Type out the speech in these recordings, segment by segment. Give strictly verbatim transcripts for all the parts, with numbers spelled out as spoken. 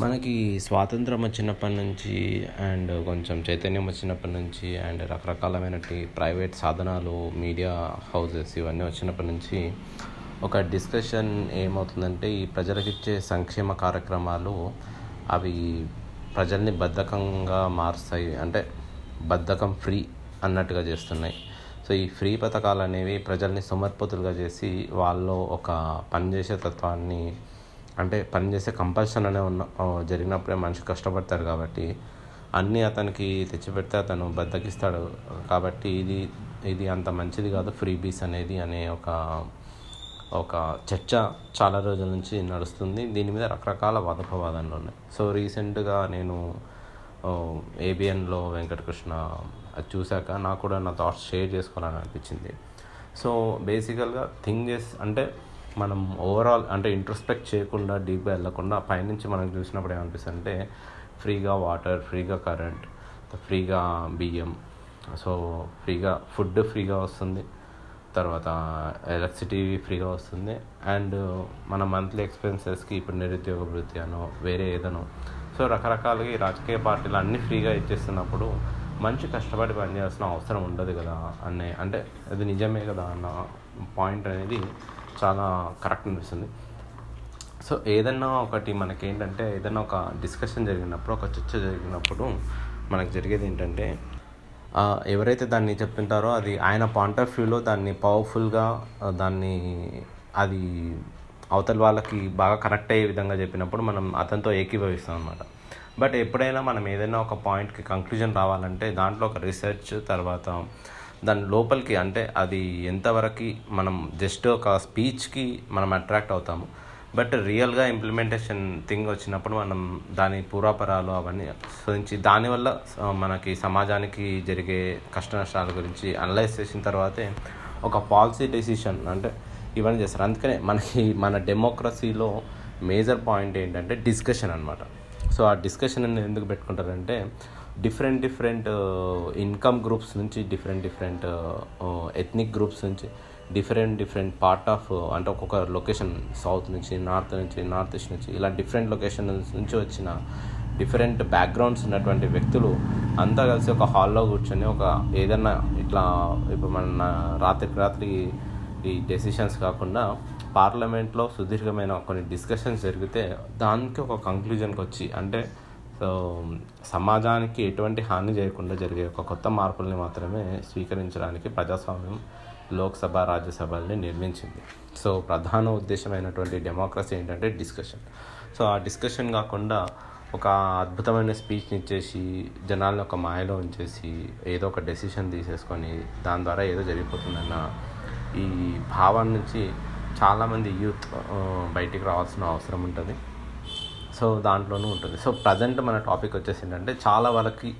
మనకి స్వాతంత్రం వచ్చినప్పటి నుంచి అండ్ కొంచెం చైతన్యం వచ్చినప్పటి నుంచి అండ్ రకరకాలమైనటువంటి ప్రైవేట్ సాధనాలు, మీడియా హౌజెస్ ఇవన్నీ వచ్చినప్పటి నుంచి ఒక డిస్కషన్ ఏమవుతుందంటే, ఈ ప్రజలకిచ్చే సంక్షేమ కార్యక్రమాలు అవి ప్రజల్ని బద్ధకంగా మారుస్తాయి, అంటే బద్ధకం ఫ్రీ అన్నట్టుగా చేస్తున్నాయి. సో ఈ ఫ్రీ పథకాలు అనేవి ప్రజల్ని సమర్పతులుగా చేసి వాళ్ళలో ఒక పనిచేసే తత్వాన్ని, అంటే పనిచేసే కంపల్షన్ అనే ఉన్న జరిగినప్పుడే మనిషి కష్టపడతాడు కాబట్టి అన్నీ అతనికి తెచ్చిపెడితే అతను బద్దకిస్తాడు. కాబట్టి ఇది ఇది అంత మంచిది కాదు ఫ్రీ బీస్ అనేది అనే ఒక ఒక చర్చ చాలా రోజుల నుంచి నడుస్తుంది. దీని మీద రకరకాల వాదోపవాదాలు ఉన్నాయి. సో రీసెంట్గా నేను ఏబిఎన్లో వెంకటకృష్ణ అది చూశాక నాకు కూడా నా థాట్స్ షేర్ చేసుకోవాలని అనిపించింది. సో బేసికల్గా థింగ్ ఇస్, అంటే మనం ఓవరాల్ అంటే ఇంట్రస్పెక్ట్ చేయకుండా డీప్గా వెళ్ళకుండా పైనుంచి మనం చూసినప్పుడు ఏమనిపిస్తుంది అంటే, ఫ్రీగా వాటర్, ఫ్రీగా కరెంట్, ఫ్రీగా బియ్యం, సో ఫ్రీగా ఫుడ్ ఫ్రీగా వస్తుంది, తర్వాత ఎలక్ట్రిసిటీ ఫ్రీగా వస్తుంది, అండ్ మన మంత్లీ ఎక్స్పెన్సెస్కి ఇప్పుడు నిరుద్యోగ వృత్తి అనో వేరే ఏదనో, సో రకరకాలుగా ఈ రాజకీయ పార్టీలు అన్నీ ఫ్రీగా ఇచ్చేస్తున్నప్పుడు మనిషి కష్టపడి పనిచేయాల్సిన అవసరం ఉండదు కదా అనే, అంటే అది నిజమే కదా అన్న పాయింట్ అనేది చాలా కరెక్ట్ అనిపిస్తుంది. సో ఏదన్నా ఒకటి మనకేంటంటే, ఏదన్నా ఒక డిస్కషన్ జరిగినప్పుడు, ఒక చర్చ జరిగినప్పుడు మనకు జరిగేది ఏంటంటే, ఎవరైతే దాన్ని చెప్తుంటారో అది ఆయన పాయింట్ ఆఫ్ వ్యూలో దాన్ని పవర్ఫుల్గా, దాన్ని అది అవతల వాళ్ళకి బాగా కనెక్ట్ అయ్యే విధంగా చెప్పినప్పుడు మనం అతనితో ఏకీభవిస్తాం అన్నమాట. బట్ ఎప్పుడైనా మనం ఏదైనా ఒక పాయింట్కి కంక్లూజన్ రావాలంటే దాంట్లో ఒక రీసెర్చ్, తర్వాత దాని లోపలికి, అంటే అది ఎంతవరకు మనం జస్ట్ ఒక స్పీచ్కి మనం అట్రాక్ట్ అవుతాము, బట్ రియల్గా ఇంప్లిమెంటేషన్ థింగ్ వచ్చినప్పుడు మనం దాని పూర్వాపరాలు అవన్నీ గురించి, దానివల్ల మనకి సమాజానికి జరిగే కష్ట నష్టాల గురించి అనలైజ్ చేసిన తర్వాతే ఒక పాలసీ డెసిషన్ అంటే ఇవన్నీ చేస్తారు. అందుకనే మనకి మన డెమోక్రసీలో మేజర్ పాయింట్ ఏంటంటే డిస్కషన్ అన్నమాట. సో ఆ డిస్కషన్ అనేది ఎందుకు పెట్టుకుంటారంటే, డిఫరెంట్ డిఫరెంట్ ఇన్కమ్ గ్రూప్స్ నుంచి, డిఫరెంట్ డిఫరెంట్ ఎథ్నిక్ గ్రూప్స్ నుంచి, డిఫరెంట్ డిఫరెంట్ పార్ట్ ఆఫ్, అంటే ఒక్కొక్క లొకేషన్, సౌత్ నుంచి, నార్త్ నుంచి, నార్త్ ఈస్ట్ నుంచి, ఇలా డిఫరెంట్ లొకేషన్స్ నుంచి వచ్చిన డిఫరెంట్ బ్యాక్గ్రౌండ్స్ ఉన్నటువంటి వ్యక్తులు అంతా కలిసి ఒక హాల్లో కూర్చొని ఒక ఏదన్నా ఇట్లా, ఇప్పుడు మన రాత్రికి రాత్రి ఈ డెసిషన్స్ కాకుండా పార్లమెంట్లో సుదీర్ఘమైన కొన్ని డిస్కషన్స్ జరిగితే దానికి ఒక కంక్లూజన్కి వచ్చి, అంటే సో సమాజానికి ఎటువంటి హాని చేయకుండా జరిగే ఒక కొత్త మార్పుల్ని మాత్రమే స్వీకరించడానికి ప్రజాస్వామ్యం లోక్సభ రాజ్యసభల్ని నిర్మించింది. సో ప్రధాన ఉద్దేశమైనటువంటి డెమోక్రసీ ఏంటంటే డిస్కషన్. సో ఆ డిస్కషన్ కాకుండా ఒక అద్భుతమైన స్పీచ్ని ఇచ్చేసి జనాలను ఒక మాయలో ఉంచేసి ఏదో ఒక డెసిషన్ తీసేసుకొని దాని ద్వారా ఏదో జరిగిపోతుందన్న ఈ భావం నుంచి చాలామంది యూత్ బయటికి రావాల్సిన అవసరం ఉంటుంది. సో దాంట్లోనూ ఉంటుంది. సో ప్రజెంట్ మన టాపిక్ వచ్చేసి ఏంటంటే, చాలా వాళ్ళకి,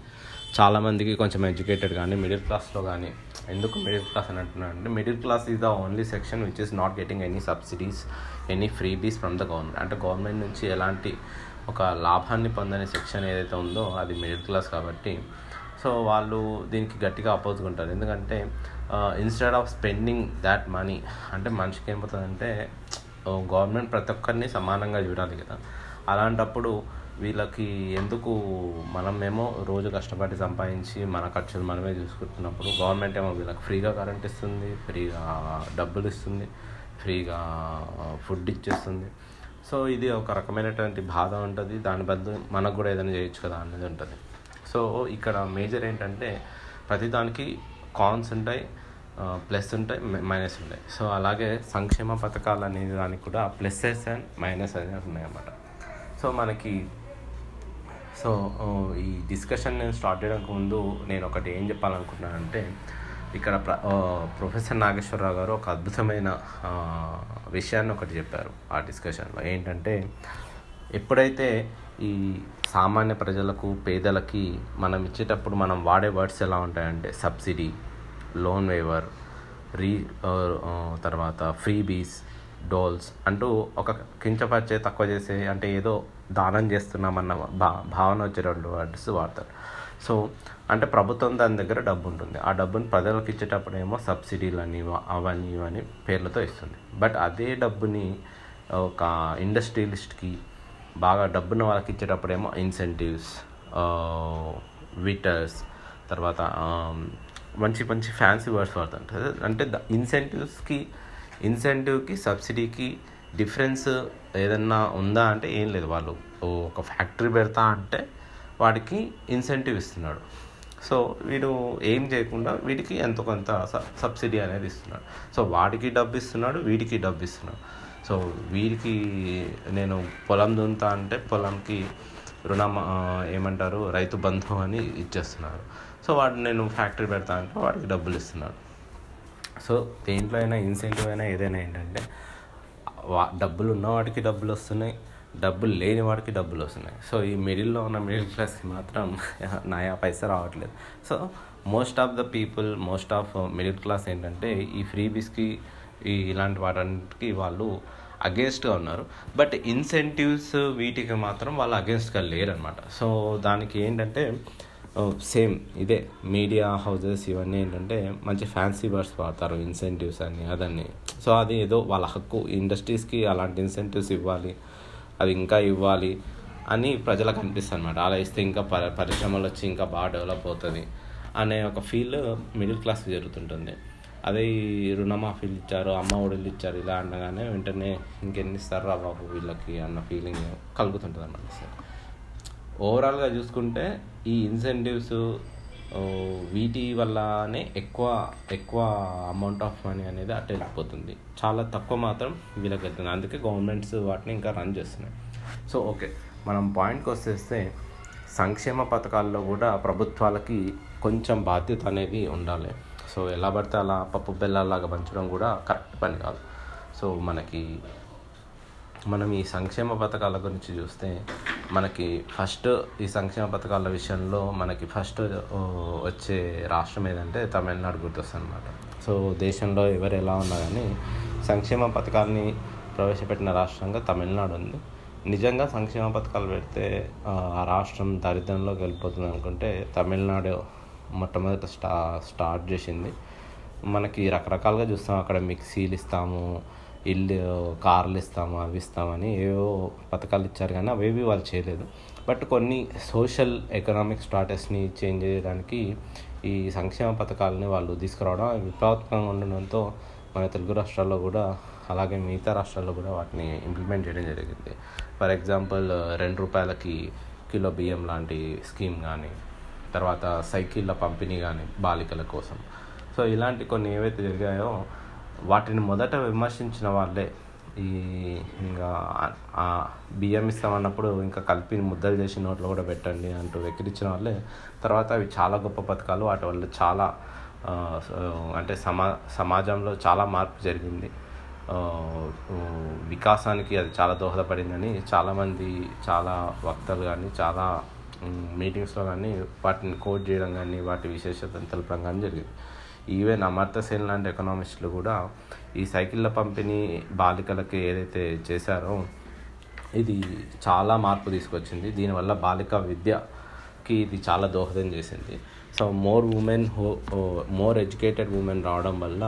చాలామందికి కొంచెం ఎడ్యుకేటెడ్ కానీ మిడిల్ క్లాస్లో కానీ, ఎందుకు మిడిల్ క్లాస్ అని అంటున్నానంటే, middle class is the only section which is not getting any subsidies, any freebies from the government. అంటే గవర్నమెంట్ నుంచి ఎలాంటి ఒక లాభాన్ని పొందనే సెక్షన్ ఏదైతే ఉందో అది మిడిల్ క్లాస్. కాబట్టి సో వాళ్ళు దీనికి గట్టిగా అపోజ్గా ఉంటారు. ఎందుకంటే instead of spending that money, అంటే మనిషికి ఏమవుతుందంటే గవర్నమెంట్ ప్రతి ఒక్కరిని సమానంగా చూడాలి కదా, అలాంటప్పుడు వీళ్ళకి ఎందుకు మనమేమో రోజు కష్టపడి సంపాదించి మన ఖర్చులు మనమే చూసుకుంటున్నప్పుడు గవర్నమెంట్ ఏమో వీళ్ళకి ఫ్రీగా కరెంట్ ఇస్తుంది, ఫ్రీగా డబ్బులు ఇస్తుంది, ఫ్రీగా ఫుడ్ ఇచ్చేస్తుంది. సో ఇది ఒక రకమైనటువంటి బాధ ఉంటుంది. దాని బదులు మనకు కూడా ఏదైనా చేయొచ్చు కదా అనేది ఉంటుంది. సో ఇక్కడ మేజర్ ఏంటంటే, ప్రతిదానికి కాన్స్ ఉంటాయి, ప్లస్ ఉంటాయి, మైనస్ ఉంటాయి. సో అలాగే సంక్షేమ పథకాలు అనే దానికి కూడా ప్లస్సెస్ అండ్ మైనస్ అనేవి ఉన్నాయన్నమాట. సో మనకి సో ఈ డిస్కషన్ నేను స్టార్ట్ చేయడానికి ముందు నేను ఒకటి ఏం చెప్పాలనుకుంటున్నానంటే, ఇక్కడ ప్ర ప్రొఫెసర్ నాగేశ్వరరావు గారు ఒక అద్భుతమైన విషయాన్ని ఒకటి చెప్పారు ఆ డిస్కషన్లో. ఏంటంటే, ఎప్పుడైతే ఈ సామాన్య ప్రజలకు, పేదలకి మనం ఇచ్చేటప్పుడు మనం వాడే వర్డ్స్ ఎలా ఉంటాయంటే సబ్సిడీ, లోన్ వేవర్, రీ తర్వాత ఫ్రీ బీస్, డోల్స్ అంటూ ఒక కించపరిచే, తక్కువ చేసే, అంటే ఏదో దానం చేస్తున్నామన్న భా భావన వచ్చేటువంటి వర్డ్స్ వాడతారు. సో అంటే ప్రభుత్వం దాని దగ్గర డబ్బు ఉంటుంది, ఆ డబ్బును ప్రజలకు ఇచ్చేటప్పుడు ఏమో సబ్సిడీలు అని అవన్నీ ఇవని పేర్లతో ఇస్తుంది. బట్ అదే డబ్బుని ఒక ఇండస్ట్రియలిస్ట్కి, బాగా డబ్బున్న వాళ్ళకి ఇచ్చేటప్పుడేమో ఇన్సెంటివ్స్, విటర్స్, తర్వాత మంచి మంచి ఫ్యాన్సీ వర్డ్స్ వాడుతుంటారు. అంటే ఇన్సెంటివ్స్కి ఇన్సెంటివ్కి సబ్సిడీకి డిఫరెన్స్ ఏదన్నా ఉందా అంటే ఏం లేదు. వాళ్ళు ఒక ఫ్యాక్టరీ పెడతా అంటే వాడికి ఇన్సెంటివ్ ఇస్తున్నాడు, సో వీడు ఏం చేయకుండా వీడికి ఎంతో కొంత సబ్సిడీ అనేది ఇస్తున్నాడు. సో వాడికి డబ్బు ఇస్తున్నాడు, వీడికి డబ్బు ఇస్తున్నాడు. సో వీడికి నేను పొలం దున్నుతా అంటే పొలంకి రుణం ఏమంటారు రైతు బంధు అని ఇచ్చేస్తున్నారు. సో వాడు నేను ఫ్యాక్టరీ పెడతా అంటే వాడికి డబ్బులు ఇస్తున్నాడు. సో దేంట్లో అయినా ఇన్సెంటివ్ అయినా ఏదైనా ఏంటంటే వా డబ్బులు ఉన్నవాడికి డబ్బులు వస్తున్నాయి, డబ్బులు లేని వాడికి డబ్బులు వస్తున్నాయి. సో ఈ మిడిల్లో ఉన్న మిడిల్ క్లాస్కి మాత్రం నయా పైసా రావట్లేదు. So most of the people, most of middle class ఏంటంటే ఈ ఫ్రీ బిస్కి ఈ ఇలాంటి వాటికి వాళ్ళు అగేన్స్ట్గా ఉన్నారు. బట్ ఇన్సెంటివ్స్ వీటికి మాత్రం వాళ్ళు అగేన్స్ట్గా లేరనమాట. సో దానికి ఏంటంటే సేమ్ ఇదే మీడియా హౌజెస్ ఇవన్నీ ఏంటంటే మంచి ఫ్యాన్సీ వర్డ్స్ వాడతారు, ఇన్సెంటివ్స్ అని అదన్నీ. సో అది ఏదో వాళ్ళ హక్కు, ఇండస్ట్రీస్కి అలాంటి ఇన్సెంటివ్స్ ఇవ్వాలి, అవి ఇంకా ఇవ్వాలి అని ప్రజలకు అనిపిస్తుంది అనమాట. అలా ఇస్తే ఇంకా ప పరిశ్రమలు వచ్చి ఇంకా బాగా డెవలప్ అవుతుంది అనే ఒక ఫీల్ మిడిల్ క్లాస్కి జరుగుతుంటుంది. అదే ఈ రుణమాఫీలు ఇచ్చారు, అమ్మ ఒడిలు ఇచ్చారు ఇలా అనగానే వెంటనే ఇంకెన్ని ఇస్తారు రా బాబు వీళ్ళకి అన్న ఫీలింగ్ కలుగుతుంటుంది అన్నమాట. సార్ ఓవరాల్గా చూసుకుంటే ఈ ఇన్సెంటివ్స్ వీటి వల్లనే ఎక్కువ ఎక్కువ అమౌంట్ ఆఫ్ మనీ అనేది అటు వెళ్ళిపోతుంది, చాలా తక్కువ మాత్రం వీళ్ళకి వెళ్తుంది. అందుకే గవర్నమెంట్స్ వాటిని ఇంకా రన్ చేస్తున్నాయి. సో ఓకే, మనం పాయింట్కి వచ్చేస్తే సంక్షేమ పథకాల్లో కూడా ప్రభుత్వాలకి కొంచెం బాధ్యత అనేది ఉండాలి. సో ఎలా పడితే అలా పప్పు బెల్లాలాగా పంచడం కూడా కరెక్ట్ పని కాదు. సో మనకి మనం ఈ సంక్షేమ పథకాల గురించి చూస్తే మనకి ఫస్ట్ ఈ సంక్షేమ పథకాల విషయంలో మనకి ఫస్ట్ వచ్చే రాష్ట్రం ఏదంటే తమిళనాడు గుర్తొస్తుంది అన్నమాట. సో దేశంలో ఎవరు ఎలా ఉన్నా కానీ సంక్షేమ పథకాన్ని ప్రవేశపెట్టిన రాష్ట్రంగా తమిళనాడు ఉంది. నిజంగా సంక్షేమ పథకాలు పెడితే ఆ రాష్ట్రం దరిద్రంలోకి వెళ్ళిపోతుంది అనుకుంటే తమిళనాడు మొట్టమొదట స్టా స్టార్ట్ చేసింది. మనకి రకరకాలుగా చూస్తాం, అక్కడ మిక్సీలు ఇస్తాము, ఇల్లు కార్లు ఇస్తాము, అవి ఇస్తామని ఏవో పథకాలు ఇచ్చారు కానీ అవేవి వాళ్ళు చేయలేదు. బట్ కొన్ని సోషల్ ఎకనామిక్ స్టాటస్ని చేంజ్ చేయడానికి ఈ సంక్షేమ పథకాలని వాళ్ళు తీసుకురావడం విప్లవాత్మకంగా ఉండడంతో మన తెలుగు రాష్ట్రాల్లో కూడా అలాగే మిగతా రాష్ట్రాల్లో కూడా వాటిని ఇంప్లిమెంట్ చేయడం జరిగింది. ఫర్ ఎగ్జాంపుల్ రెండు రూపాయలకి కిలో బియ్యం లాంటి స్కీమ్ కానీ, తర్వాత సైకిళ్ళ పంపిణీ కానీ బాలికల కోసం. సో ఇలాంటి కొన్ని ఏవైతే జరిగాయో వాటిని మొదట విమర్శించిన వాళ్ళే. ఈ ఇంకా బియ్యం ఇస్తామన్నప్పుడు ఇంకా కలిపి ముద్దలు చేసి నోట్లో కూడా పెట్టండి అంటూ వెక్కిరించిన వాళ్ళే తర్వాత అవి చాలా గొప్ప పథకాలు, వాటి వల్ల చాలా అంటే సమా సమాజంలో చాలా మార్పు జరిగింది, వికాసానికి అది చాలా దోహదపడిందని చాలామంది చాలా వక్తలు కానీ చాలా మీటింగ్స్లో కానీ వాటిని కోట్ చేయడం కానీ వాటి విశేషతను తెలపడం కానీ జరిగింది. ఈవెన్ అమర్త్య సేన్ లాంటి ఎకనామిస్టులు కూడా ఈ సైకిళ్ళ పంపిణీ బాలికలకి ఏదైతే చేశారో ఇది చాలా మార్పు తీసుకొచ్చింది, దీనివల్ల బాలిక విద్యకి ఇది చాలా దోహదం చేసింది. సో మోర్ ఉమెన్ హో మోర్ ఎడ్యుకేటెడ్ ఉమెన్ రావడం వల్ల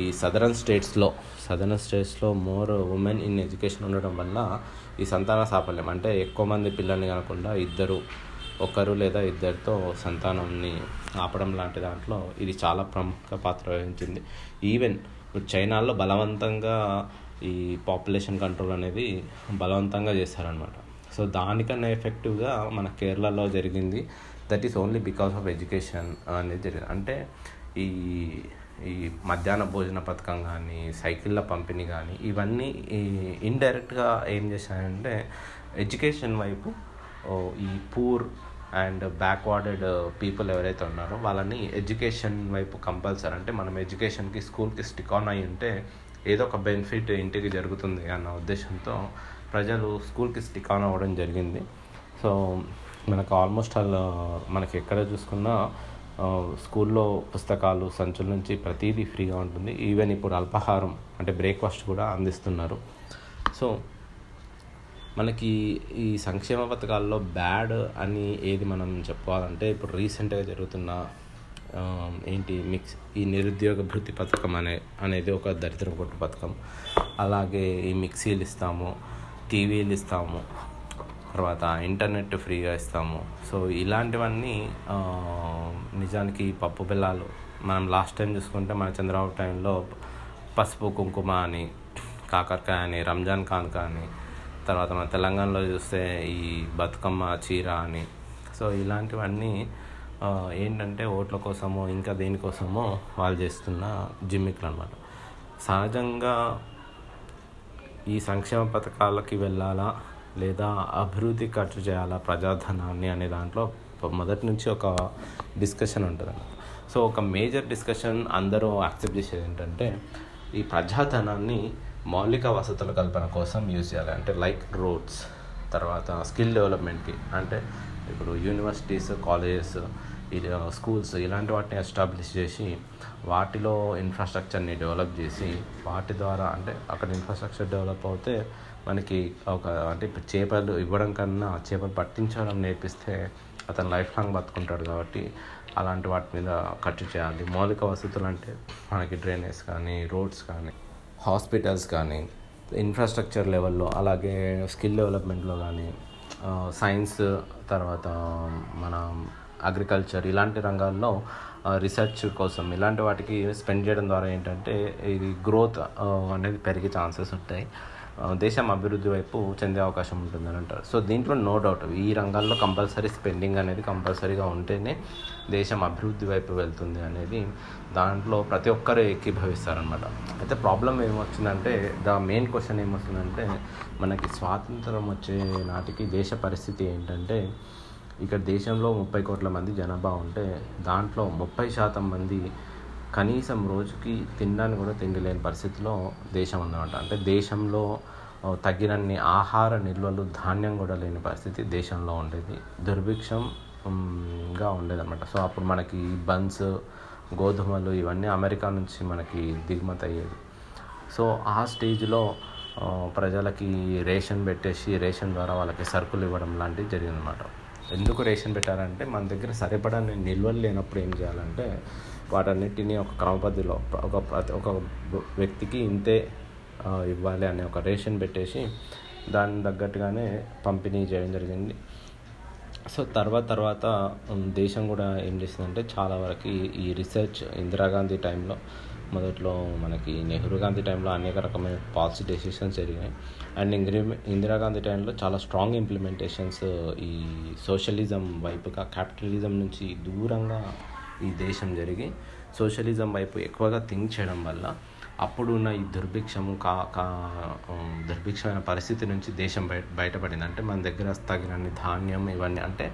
ఈ సదరన్ స్టేట్స్లో సదరన్ స్టేట్స్లో మోర్ ఉమెన్ ఇన్ ఎడ్యుకేషన్ ఉండడం వల్ల ఈ సంతాన సాఫల్యం అంటే ఎక్కువ మంది పిల్లల్ని కాకుండా ఇద్దరు ఒకరు లేదా ఇద్దరితో సంతానాన్ని ఆపడం లాంటి దాంట్లో ఇది చాలా ప్రముఖ పాత్ర వహించింది. ఈవెన్ ఇప్పుడు చైనాలో బలవంతంగా ఈ పాపులేషన్ కంట్రోల్ అనేది బలవంతంగా చేశారనమాట. సో దానికన్నా ఎఫెక్టివ్గా మన కేరళలో జరిగింది. That is only because of education అనేది జరిగింది. అంటే ఈ ఈ మధ్యాహ్న భోజన పథకం కానీ, సైకిళ్ళ పంపిణీ కానీ ఇవన్నీ ఇండైరెక్ట్గా ఏం చేశారంటే ఎడ్యుకేషన్ వైపు ఈ పూర్ అండ్ బ్యాక్వర్డెడ్ పీపుల్ ఎవరైతే ఉన్నారో వాళ్ళని ఎడ్యుకేషన్ వైపు కంపల్సరీ అంటే మనం ఎడ్యుకేషన్కి స్కూల్కి స్టిక్ ఆన్ అయి ఉంటే ఏదో ఒక బెనిఫిట్ ఇంటికి జరుగుతుంది అన్న ఉద్దేశంతో ప్రజలు స్కూల్కి స్టిక్ ఆన్ అవ్వడం జరిగింది. సో మనకు ఆల్మోస్ట్ ఆల్ మనకి ఎక్కడ చూసుకున్నా స్కూల్లో పుస్తకాలు సంచుల నుంచి ప్రతిదీ ఫ్రీగా ఉంటుంది. ఈవెన్ ఇప్పుడు అల్పాహారం అంటే బ్రేక్ఫాస్ట్ కూడా అందిస్తున్నారు. సో మనకి ఈ సంక్షేమ పథకాల్లో బ్యాడ్ అని ఏది మనం చెప్పుకోవాలంటే ఇప్పుడు రీసెంట్గా జరుగుతున్న ఏంటి మిక్స్ ఈ నిరుద్యోగ భృతి పథకం అనే అనేది ఒక దరిద్రం కొట్టు పథకం. అలాగే ఈ మిక్సీలు ఇస్తాము, టీవీలు ఇస్తాము, తర్వాత ఇంటర్నెట్ ఫ్రీగా ఇస్తాము. సో ఇలాంటివన్నీ నిజానికి పప్పు బెల్లాలు. మనం లాస్ట్ టైం చూసుకుంటే మన చంద్రబాబు టైంలో పసుపు కుంకుమ అని, కాకరకాయ అని, రంజాన్ కానుక అని, తర్వాత మన తెలంగాణలో చూస్తే ఈ బతుకమ్మ చీర అని. సో ఇలాంటివన్నీ ఏంటంటే ఓట్ల కోసమో ఇంకా దేనికోసమో వాళ్ళు చేస్తున్న జిమ్మిక్లు అనమాట. సహజంగా ఈ సంక్షేమ పథకాలకి వెళ్ళాలా లేదా అభివృద్ధి ఖర్చు చేయాలా ప్రజాధనాన్ని అనే దాంట్లో మొదటి నుంచి ఒక డిస్కషన్ ఉంటుంది. సో ఒక మేజర్ డిస్కషన్ అందరూ యాక్సెప్ట్ చేసేది ఏంటంటే ఈ ప్రజాధనాన్ని మౌలిక వసతుల కల్పన కోసం యూజ్ చేయాలి. అంటే లైక్ రోడ్స్, తర్వాత స్కిల్ డెవలప్మెంట్కి, అంటే ఇప్పుడు యూనివర్సిటీస్, కాలేజెస్, ఇది స్కూల్స్, ఇలాంటి వాటిని ఎస్టాబ్లిష్ చేసి వాటిలో ఇన్ఫ్రాస్ట్రక్చర్ని డెవలప్ చేసి వాటి ద్వారా, అంటే అక్కడ ఇన్ఫ్రాస్ట్రక్చర్ డెవలప్ అవుతే మనకి ఒక అంటే ఇప్పుడు చేపలు ఇవ్వడం కన్నా చేపలు పట్టించడం నేర్పిస్తే అతను లైఫ్ లాంగ్ బతుకుంటాడు. కాబట్టి అలాంటి వాటి మీద ఖర్చు చేయాలి. మౌలిక వసతులు అంటే మనకి డ్రైనేజ్ కానీ, రోడ్స్ కానీ, హాస్పిటల్స్ కానీ, ఇన్ఫ్రాస్ట్రక్చర్ లెవెల్లో, అలాగే స్కిల్ డెవలప్మెంట్లో కానీ, సైన్స్, తర్వాత మన అగ్రికల్చర్, ఇలాంటి రంగాల్లో రీసెర్చ్ కోసం ఇలాంటి వాటికి స్పెండ్ చేయడం ద్వారా ఏంటంటే ఇది గ్రోత్ అనేది పెరిగే ఛాన్సెస్ ఉంటాయి, దేశం అభివృద్ధి వైపు చెందే అవకాశం ఉంటుందని అంటారు. సో దీంట్లో నో డౌట్ ఈ రంగాల్లో కంపల్సరీ స్పెండింగ్ అనేది కంపల్సరీగా ఉంటేనే దేశం అభివృద్ధి వైపు వెళ్తుంది అనేది దాంట్లో ప్రతి ఒక్కరు ఏకీభవిస్తారనమాట. అయితే ప్రాబ్లం ఏమొచ్చిందంటే ద మెయిన్ క్వశ్చన్ ఏమొస్తుందంటే మనకి స్వాతంత్రం వచ్చే నాటికి దేశ పరిస్థితి ఏంటంటే ఇక్కడ దేశంలో ముప్పై కోట్ల మంది జనాభా ఉంటే దాంట్లో ముప్పై శాతం మంది కనీసం రోజుకి తినడానికి కూడా తిండిలేని పరిస్థితిలో దేశం ఉందన్నమాట. అంటే దేశంలో తగినన్ని ఆహార నిల్వలు, ధాన్యం కూడా లేని పరిస్థితి దేశంలో ఉండేది, దుర్భిక్షంగా ఉండేదన్నమాట. సో అప్పుడు మనకి బన్స్, గోధుమలు ఇవన్నీ అమెరికా నుంచి మనకి దిగుమతి అయ్యేది. సో ఆ స్టేజ్లో ప్రజలకి రేషన్ పెట్టేసి రేషన్ ద్వారా వాళ్ళకి సరుకులు ఇవ్వడం లాంటివి జరిగిందన్నమాట. ఎందుకు రేషన్ పెట్టారంటే మన దగ్గర సరిపడని నిల్వలు లేనప్పుడు ఏం చేయాలంటే వాటన్నిటినీ ఒక క్రమపద్ధతిలో ఒక ఒక వ్యక్తికి ఇంతే ఇవ్వాలి అనే ఒక రేషన్ పెట్టేసి దాని తగ్గట్టుగానే పంపిణీ చేయడం జరిగింది. సో తర్వాత తర్వాత దేశం కూడా ఏం చేసిందంటే చాలా వరకు ఈ రీసెర్చ్ ఇందిరాగాంధీ టైంలో, మొదట్లో మనకి నెహ్రూ గాంధీ టైంలో అనేక రకమైన పాలసీ డెసిషన్స్ జరిగినాయి. అండ్ ఇందిరా ఇందిరాగాంధీ టైంలో చాలా స్ట్రాంగ్ ఇంప్లిమెంటేషన్స్ ఈ సోషలిజం వైపుగా, క్యాపిటలిజం నుంచి దూరంగా ఈ దేశం జరిగి సోషలిజం వైపు ఎక్కువగా థింక్ చేయడం వల్ల అప్పుడున్న ఈ దుర్భిక్షము కా కా దుర్భిక్షమైన పరిస్థితి నుంచి దేశం బయ బయటపడింది. అంటే మన దగ్గర తగినన్ని ధాన్యం ఇవన్నీ, అంటే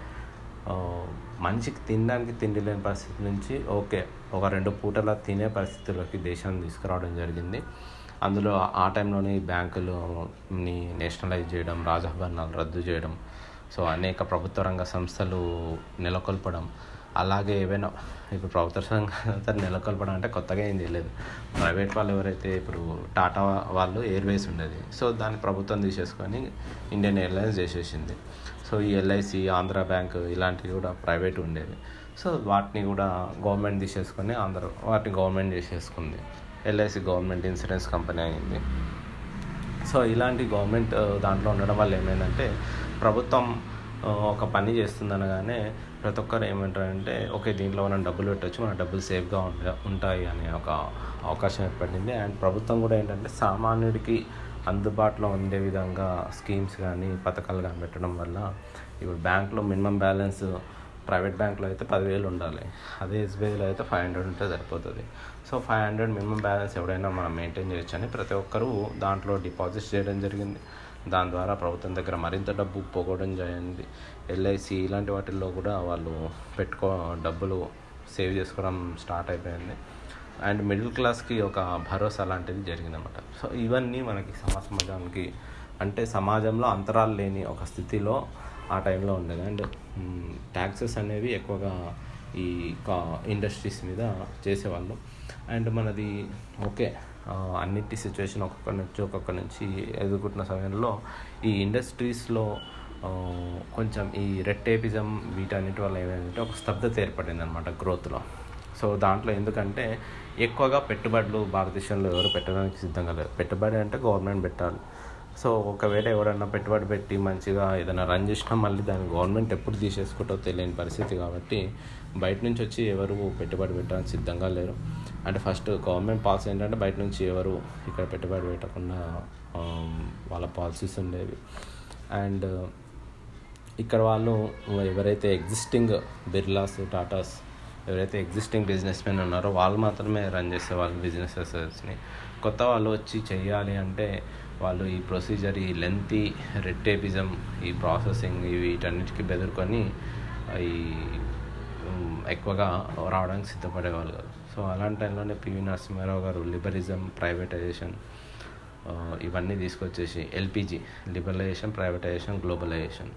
మనిషికి తినడానికి తిండి లేని పరిస్థితి నుంచి ఓకే ఒక రెండు పూటలా తినే పరిస్థితుల్లోకి దేశాన్ని తీసుకురావడం జరిగింది. అందులో ఆ టైంలోనే బ్యాంకులని నేషనలైజ్ చేయడం, రాజభరణాలు రద్దు చేయడం, సో అనేక ప్రభుత్వ రంగ సంస్థలు నెలకొల్పడం, అలాగే ఏవైనా ఇప్పుడు ప్రభుత్వ సంఘాలు నెలకొల్పడం అంటే కొత్తగా ఏం చేయలేదు. ప్రైవేట్ వాళ్ళు ఎవరైతే ఇప్పుడు టాటా వాళ్ళు ఎయిర్వేస్ ఉండేది, సో దాన్ని ప్రభుత్వం తీసేసుకొని ఇండియన్ ఎయిర్లైన్స్ చేసేసింది. సో ఈ ఎల్ఐసి, ఆంధ్ర బ్యాంక్ ఇలాంటివి కూడా ప్రైవేట్ ఉండేవి, సో వాటిని కూడా గవర్నమెంట్ తీసేసుకొని ఆంధ్ర వాటిని గవర్నమెంట్ చేసేసుకుంది. ఎల్ఐసి గవర్నమెంట్ ఇన్సూరెన్స్ కంపెనీ అయింది. సో ఇలాంటి గవర్నమెంట్ దాంట్లో ఉండడం వల్ల ఏమైందంటే ప్రభుత్వం ఒక పని చేస్తుందనగానే ప్రతి ఒక్కరు ఏమంటారంటే ఓకే దీంట్లో మనం డబ్బులు పెట్టవచ్చు, మన డబ్బులు సేఫ్గా ఉండ ఉంటాయి అనే ఒక అవకాశం ఏర్పడింది. అండ్ ప్రభుత్వం కూడా ఏంటంటే సామాన్యుడికి అందుబాటులో ఉండే విధంగా స్కీమ్స్ కానీ, పథకాలు కానీ పెట్టడం వల్ల ఇప్పుడు బ్యాంక్లో మినిమం బ్యాలెన్స్ ప్రైవేట్ బ్యాంక్లో అయితే పదివేలు ఉండాలి, అదే ఎస్బీఐలో అయితే ఫైవ్ హండ్రెడ్ ఉంటే సరిపోతుంది. So five hundred minimum balance ఎవడైనా మనం మెయింటైన్ చేయొచ్చు అని ప్రతి ఒక్కరూ దాంట్లో డిపాజిట్ చేయడం జరిగింది. దాని ద్వారా ప్రభుత్వం దగ్గర మరింత డబ్బు పోగొడం జరిగింది. ఎల్ఐసి ఇలాంటి వాటిల్లో కూడా వాళ్ళు పెట్టుకో డబ్బులు సేవ్ చేసుకోవడం స్టార్ట్ అయిపోయింది. అండ్ మిడిల్ క్లాస్కి ఒక భరోసా లాంటిది జరిగిందన్నమాట. సో ఇవన్నీ మనకి సమాజానికి, అంటే సమాజంలో అంతరాలు లేని ఒక స్థితిలో ఆ టైంలో ఉండేది. అండ్ ట్యాక్సెస్ అనేవి ఎక్కువగా ఈ కా ఇండస్ట్రీస్ మీద చేసేవాళ్ళు. అండ్ మనది ఓకే అన్నిటి సిచ్యువేషన్ ఒక్కొక్కరి నుంచి ఒక్కొక్కరి నుంచి ఎదుర్కొంటున్న సమయంలో ఈ ఇండస్ట్రీస్లో కొంచెం ఈ రెడ్ టేపిజం వీటన్నిటి వల్ల ఏమైందంటే ఒక స్తబ్దత ఏర్పడింది అనమాట గ్రోత్లో. సో దాంట్లో ఎందుకంటే ఎక్కువగా పెట్టుబడులు భారతదేశంలో ఎవరు పెట్టడానికి సిద్ధంగా లేరు. పెట్టుబడి అంటే గవర్నమెంట్ పెట్టాలి, సో ఒకవేళ ఎవరన్నా పెట్టుబడి పెట్టి మంచిగా ఏదైనా రన్ చేసినా మళ్ళీ దాన్ని గవర్నమెంట్ ఎప్పుడు తీసేసుకుంటో తెలియని పరిస్థితి కాబట్టి బయట నుంచి వచ్చి ఎవరు పెట్టుబడి పెట్టడానికి సిద్ధంగా లేరు. అంటే ఫస్ట్ గవర్నమెంట్ పాలసీ ఏంటంటే బయట నుంచి ఎవరు ఇక్కడ పెట్టుబడి పెట్టకుండా వాళ్ళ పాలసీస్ ఉండేవి. అండ్ ఇక్కడ వాళ్ళు ఎవరైతే ఎగ్జిస్టింగ్ బిర్లాస్, టాటాస్ ఎవరైతే ఎగ్జిస్టింగ్ బిజినెస్ మెన్ ఉన్నారో వాళ్ళు మాత్రమే రన్ చేసేవాళ్ళు బిజినెసెస్ని. కొత్త వాళ్ళు వచ్చి చేయాలి అంటే వాళ్ళు ఈ ప్రొసీజర్, ఈ లెంతీ రెడ్ టేపిజం, ఈ ప్రాసెసింగ్, ఇవి వీటన్నిటికీ బెదుర్కొని ఈ ఎక్కువగా రావడానికి సిద్ధపడేవాళ్ళు కాదు. సో అలాంటి టైంలోనే పీవీ నరసింహారావు గారు లిబరలిజం, ప్రైవేటైజేషన్ ఇవన్నీ తీసుకొచ్చేసి LPG, liberalisation, privatisation, globalisation.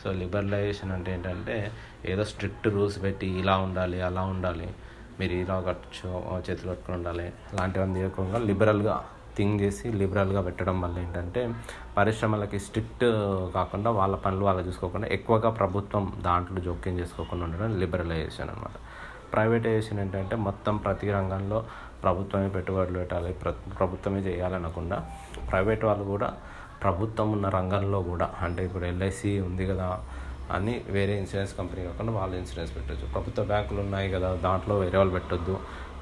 So liberalisation అంటే ఏంటంటే ఏదో స్ట్రిక్ట్ రూల్స్ పెట్టి ఇలా ఉండాలి అలా ఉండాలి, మీరు ఇలా కట్టు చేతులు కట్టుకుని ఉండాలి అలాంటివన్నీ లేకుండా లిబరల్గా థింక్ చేసి లిబరల్గా పెట్టడం వల్ల ఏంటంటే పరిశ్రమలకి స్ట్రిక్ట్ కాకుండా వాళ్ళ పనులు వాళ్ళు చూసుకోకుండా ఎక్కువగా ప్రభుత్వం దాంట్లో జోక్యం చేసుకోకుండా ఉండడం లిబరలైజేషన్ అనమాట. ప్రైవేటైజేషన్ ఏంటంటే మొత్తం ప్రతి రంగంలో ప్రభుత్వమే పెట్టుబడులు పెట్టాలి, ప్ర ప్రభుత్వమే చేయాలనకుండా ప్రైవేట్ వాళ్ళు కూడా ప్రభుత్వం ఉన్న రంగంలో కూడా, అంటే ఇప్పుడు ఎల్ఐసి ఉంది కదా అని వేరే ఇన్సూరెన్స్ కంపెనీ కాకుండా వాళ్ళు ఇన్సూరెన్స్ పెట్టచ్చు, ప్రభుత్వ బ్యాంకులు ఉన్నాయి కదా దాంట్లో వేరే వాళ్ళు పెట్టొద్దు